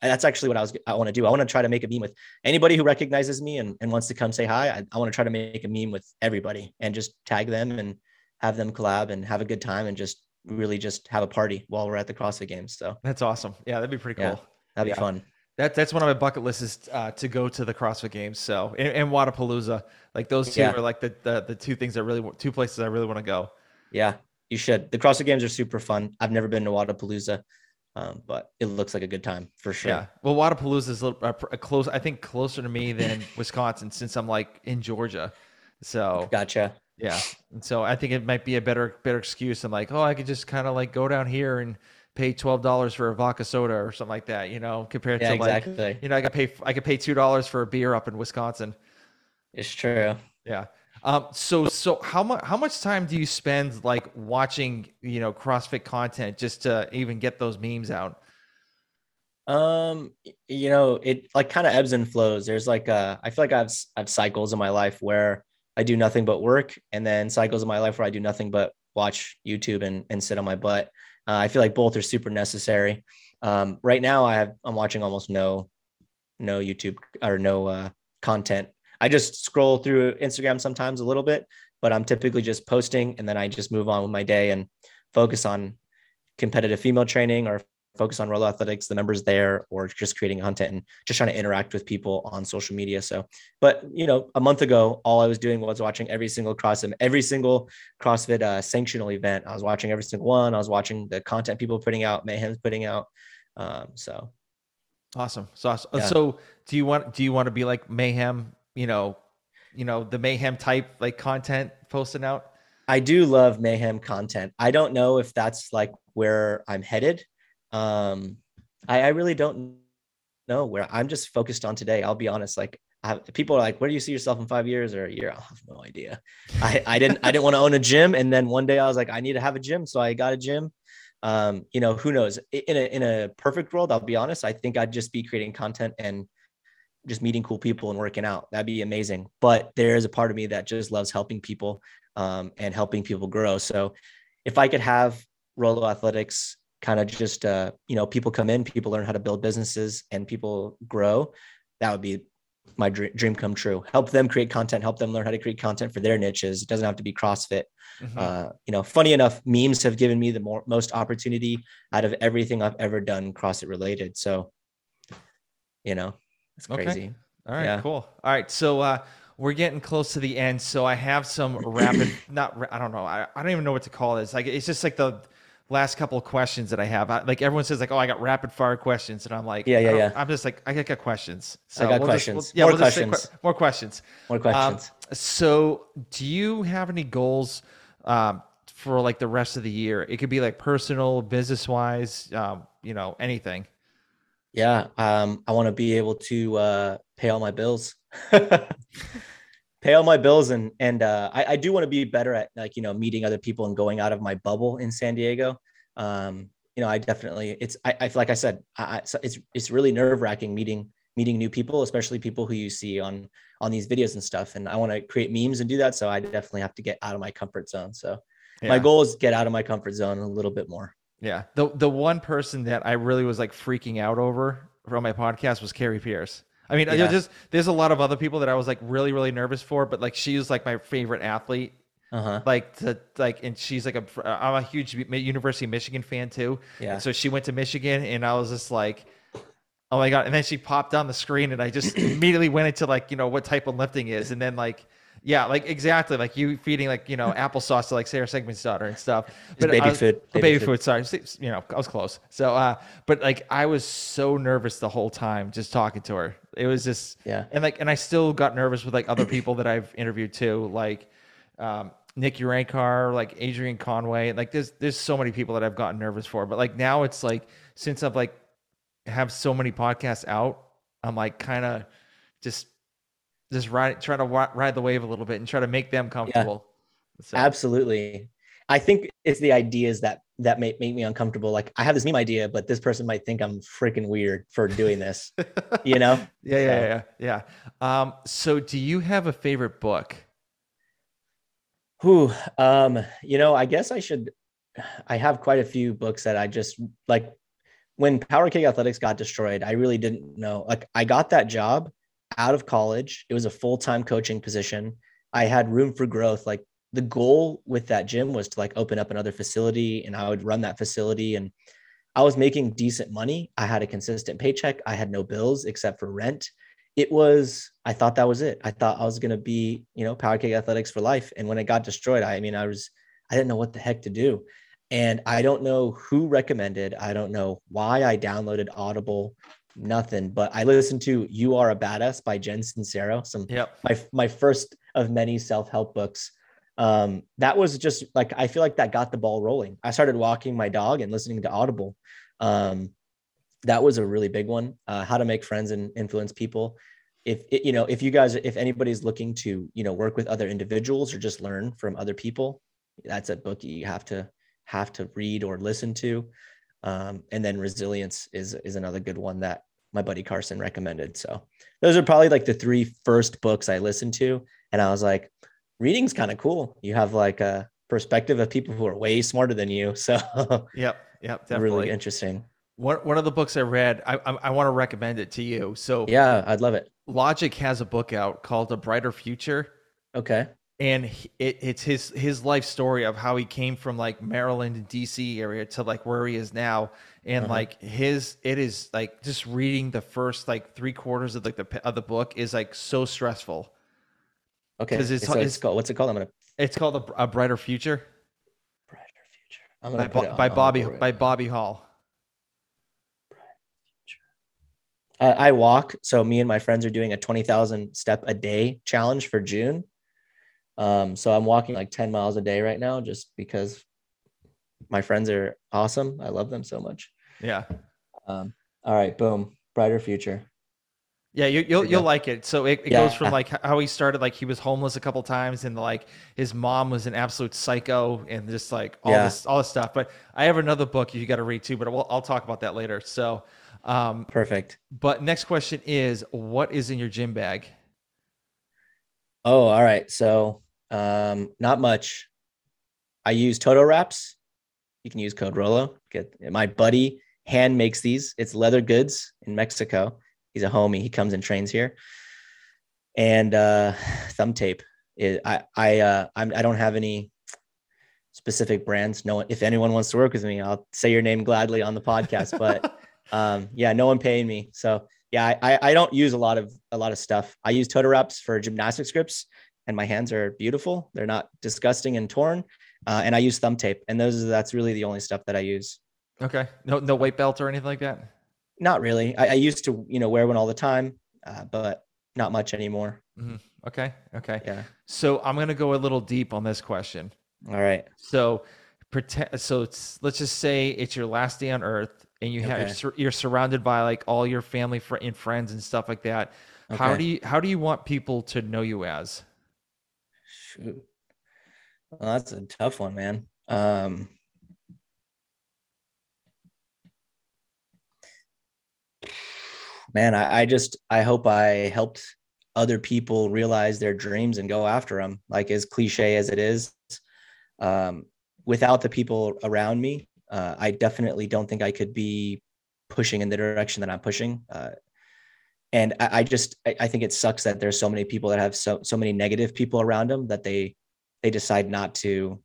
that's actually what I was, I want to do. I want to try to make a meme with anybody who recognizes me and, and wants to come say hi. I, I want to try to make a meme with everybody and just tag them and have them collab and have a good time and just really just have a party while we're at the CrossFit games. So that's awesome. Yeah. That'd be pretty cool. Yeah, that'd yeah. be fun. That that's one of my bucket lists is uh, to go to the CrossFit games. So and, and Wadapalooza, like those two yeah. are like the, the the two things I really two places I really want to go. Yeah, you should. The CrossFit games are super fun. I've never been to Wadapalooza, um, but it looks like a good time for sure. Yeah. Well, Wadapalooza is a little uh, close. I think closer to me than Wisconsin, since I'm like in Georgia. So gotcha. Yeah, and so I think it might be a better better excuse than like, oh, I could just kind of like go down here and pay twelve dollars for a vodka soda or something like that, you know, compared yeah, to like, exactly. you know, I could pay, I could pay two dollars for a beer up in Wisconsin. It's true. Yeah. Um, so, so how much, how much time do you spend like watching, you know, CrossFit content just to even get those memes out? Um, you know, it like kind of ebbs and flows. There's like uh, I feel like I've, I've cycles in my life where I do nothing but work, and then cycles in my life where I do nothing but watch YouTube and, and sit on my butt. Uh, I feel like both are super necessary. Um, right now, I have I'm watching almost no, no YouTube or no uh, content. I just scroll through Instagram sometimes a little bit, but I'm typically just posting, and then I just move on with my day and focus on competitive female training or focus on Rolo Athletics, the members there, or just creating content and just trying to interact with people on social media. So, but you know, a month ago, all I was doing was watching every single CrossFit, every single CrossFit uh, sanctional event. I was watching every single one. I was watching the content people putting out, Mayhem's putting out. Um, so. Awesome. So, yeah. so do you want, do you want to be like Mayhem, you know, you know, the Mayhem type, like content posting out? I do love Mayhem content. I don't know if that's like where I'm headed. Um, I, I really don't know where I'm just focused on today. I'll be honest. Like I have, people are like, where do you see yourself in five years or a year? I have no idea. I, I didn't, I didn't want to own a gym. And then one day I was like, I need to have a gym. So I got a gym. Um, you know, who knows? In a, in a perfect world, I'll be honest, I think I'd just be creating content and just meeting cool people and working out. That'd be amazing. But there is a part of me that just loves helping people, um, and helping people grow. So if I could have Rolo Athletics kind of just, uh, you know, people come in, people learn how to build businesses and people grow, that would be my dream, dream come true. Help them create content, help them learn how to create content for their niches. It doesn't have to be CrossFit. Mm-hmm. Uh, you know, funny enough, memes have given me the more, most opportunity out of everything I've ever done CrossFit related. So, you know, it's crazy. Okay. All right, yeah. Cool. All right. So, uh, we're getting close to the end. So I have some rapid, not, I don't know. I, I don't even know what to call this. Like, it's just like the last couple of questions that I have. I, like everyone says like, oh, I got rapid fire questions. And I'm like, yeah, yeah, yeah. I'm just like, I got questions. So I got we'll questions. Just, we'll, yeah, more, we'll questions. Just say, more questions. More questions. Um, so do you have any goals um, for like the rest of the year? It could be like personal, business wise, um, you know, anything. Yeah. Um, I want to be able to uh, pay all my bills. Pay all my bills. And, and, uh, I, I do want to be better at like, you know, meeting other people and going out of my bubble in San Diego. Um, you know, I definitely, it's, I, I like I said, I, it's, it's really nerve wracking meeting, meeting new people, especially people who you see on, on these videos and stuff. And I want to create memes and do that. So I definitely have to get out of my comfort zone. So yeah. My goal is get out of my comfort zone a little bit more. Yeah. The, the one person that I really was like freaking out over on my podcast was Carrie Pierce. I mean, yeah. just, there's a lot of other people that I was like really, really nervous for, but like, she was like my favorite athlete, uh-huh. like to like, and she's like, a, I'm a huge University of Michigan fan too. Yeah. And so she went to Michigan and I was just like, oh my God. And then she popped on the screen and I just immediately went into like, you know, what type of lifting is. And then like, yeah, like exactly. Like you feeding like, you know, applesauce to like Sarah Sigmundsdottir and stuff. But baby was, food. Baby, baby food. food. Sorry. You know, I was close. So, uh, but like, I was so nervous the whole time just talking to her. It was just, yeah. And like, and I still got nervous with like other people that I've interviewed too, like, um, Nick Urankar, like Adrian Conway, like there's, there's so many people that I've gotten nervous for, but like now it's like, since I've like have so many podcasts out, I'm like kind of just, just ride, try to ride the wave a little bit and try to make them comfortable. Yeah, so. Absolutely. I think it's the ideas that, that make, make me uncomfortable. Like I have this meme idea, but this person might think I'm freaking weird for doing this, you know? Yeah, yeah, so. yeah, yeah. Um, so do you have a favorite book? Whew, um, you know, I guess I should, I have quite a few books that I just like when Power Keg Athletics got destroyed, I really didn't know, like I got that job out of college. It was a full-time coaching position. I had room for growth. Like, the goal with that gym was to like open up another facility and I would run that facility and I was making decent money. I had a consistent paycheck. I had no bills except for rent. It was, I thought that was it. I thought I was going to be, you know, Power Keg Athletics for life. And when it got destroyed, I mean, I was, I didn't know what the heck to do. And I don't know who recommended, I don't know why I downloaded Audible, nothing, but I listened to You Are a Badass by Jen Sincero, some, yep. my, my first of many self-help books. Um, that was just like, I feel like that got the ball rolling. I started walking my dog and listening to Audible. Um, that was a really big one, uh, How to Make Friends and Influence People. If, it, you know, if you guys, if anybody's looking to, you know, work with other individuals or just learn from other people, that's a book you have to have to read or listen to. Um, and then Resilience is, is another good one that my buddy Carson recommended. So those are probably like the three first books I listened to. And I was like, reading's kind of cool. You have like a perspective of people who are way smarter than you. So yep, yep, definitely. Really interesting. One one of the books I read, I I, I want to recommend it to you. So yeah, I'd love it. Logic has a book out called A Brighter Future. Okay. And it, it's his his life story of how he came from like Maryland and D C area to like where he is now. And uh-huh. like his, it is like just reading the first like three quarters of like the of the book is like so stressful. Okay, it's, so it's, it's called, what's it called? I'm gonna. It's called a, a Brighter Future. Brighter Future. I'm gonna by, bo- by Bobby right by Bobby Hall. Brighter Future. Uh, I walk. So me and my friends are doing a twenty thousand step a day challenge for June. Um, so I'm walking like ten miles a day right now, just because my friends are awesome. I love them so much. Yeah. Um, All right, boom, Brighter Future. Yeah, you, you'll you'll like it. So it, it yeah. goes from like how he started, like he was homeless a couple of times, and like his mom was an absolute psycho, and just like all yeah. this all this stuff. But I have another book you got to read too, but we'll, I'll talk about that later. So um, perfect. But next question is, what is in your gym bag? Oh, all right. So um, not much. I use Toto wraps. You can use code Rolo. Get my buddy hand makes these. It's leather goods in Mexico. He's a homie. He comes and trains here. And uh, thumb tape. It, I I uh, I'm, I don't have any specific brands. No one, if anyone wants to work with me, I'll say your name gladly on the podcast. But um, yeah, no one paying me. So yeah, I I don't use a lot of a lot of stuff. I use Toto wraps for gymnastics grips, and my hands are beautiful. They're not disgusting and torn. Uh, and I use thumb tape, and those that's really the only stuff that I use. Okay. No no weight belt or anything like that. Not really. I, I used to, you know, wear one all the time, uh, but not much anymore. Mm-hmm. Okay. Okay. Yeah. So I'm going to go a little deep on this question. All right. So pretend, so it's, let's just say it's your last day on earth, and you have, okay. you're, you're surrounded by like all your family fr- and friends and stuff like that. Okay. How do you, how do you want people to know you as? Shoot. Well, that's a tough one, man. Um, Man, I, I just, I hope I helped other people realize their dreams and go after them. Like, as cliche as it is, um, without the people around me, uh, I definitely don't think I could be pushing in the direction that I'm pushing. Uh, and I, I just, I, I think it sucks that there's so many people that have so so many negative people around them that they they decide not to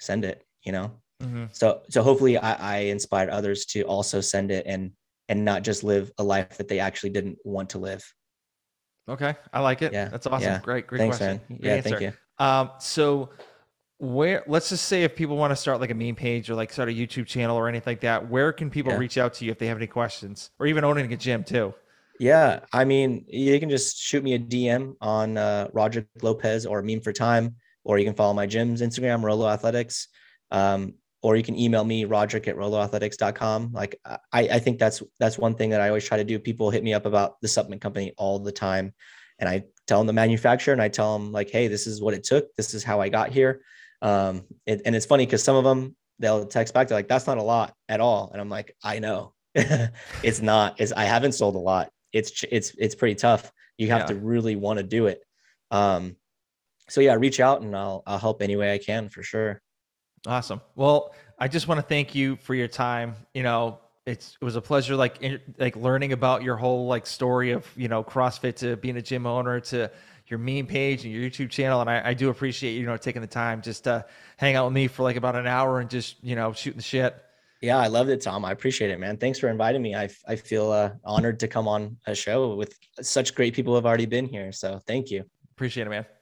send it, you know? Mm-hmm. So, so hopefully I, I inspired others to also send it and and not just live a life that they actually didn't want to live. Okay. I like it. Yeah. That's awesome. Yeah. Great. Great Thanks, question. Great yeah. Answer. Thank you. Um, so where, let's just say if people want to start like a meme page or like start a YouTube channel or anything like that, where can people yeah. reach out to you if they have any questions, or even owning a gym too? Yeah. I mean, you can just shoot me a D M on uh, Rodrick Lopez or Meme for Time, or you can follow my gym's Instagram, Rolo Athletics. Um, Or you can email me, Rodrick at rolo athletics dot com. Like, I, I think that's that's one thing that I always try to do. People hit me up about the supplement company all the time, and I tell them the manufacturer, and I tell them like, hey, this is what it took. This is how I got here. Um, it, and it's funny because some of them, they'll text back. They're like, that's not a lot at all. And I'm like, I know. It's not. It's, I haven't sold a lot. It's it's it's pretty tough. You have yeah. to really want to do it. Um, so, yeah, reach out, and I'll I'll help any way I can for sure. Awesome. Well, I just want to thank you for your time. You know, it's, it was a pleasure, like, in, like learning about your whole like story of, you know, CrossFit to being a gym owner to your meme page and your YouTube channel. And I, I do appreciate, you know, taking the time just to hang out with me for like about an hour and just, you know, shooting the shit. Yeah. I loved it, Tom. I appreciate it, man. Thanks for inviting me. I, I feel uh, honored to come on a show with such great people who have already been here. So thank you. Appreciate it, man.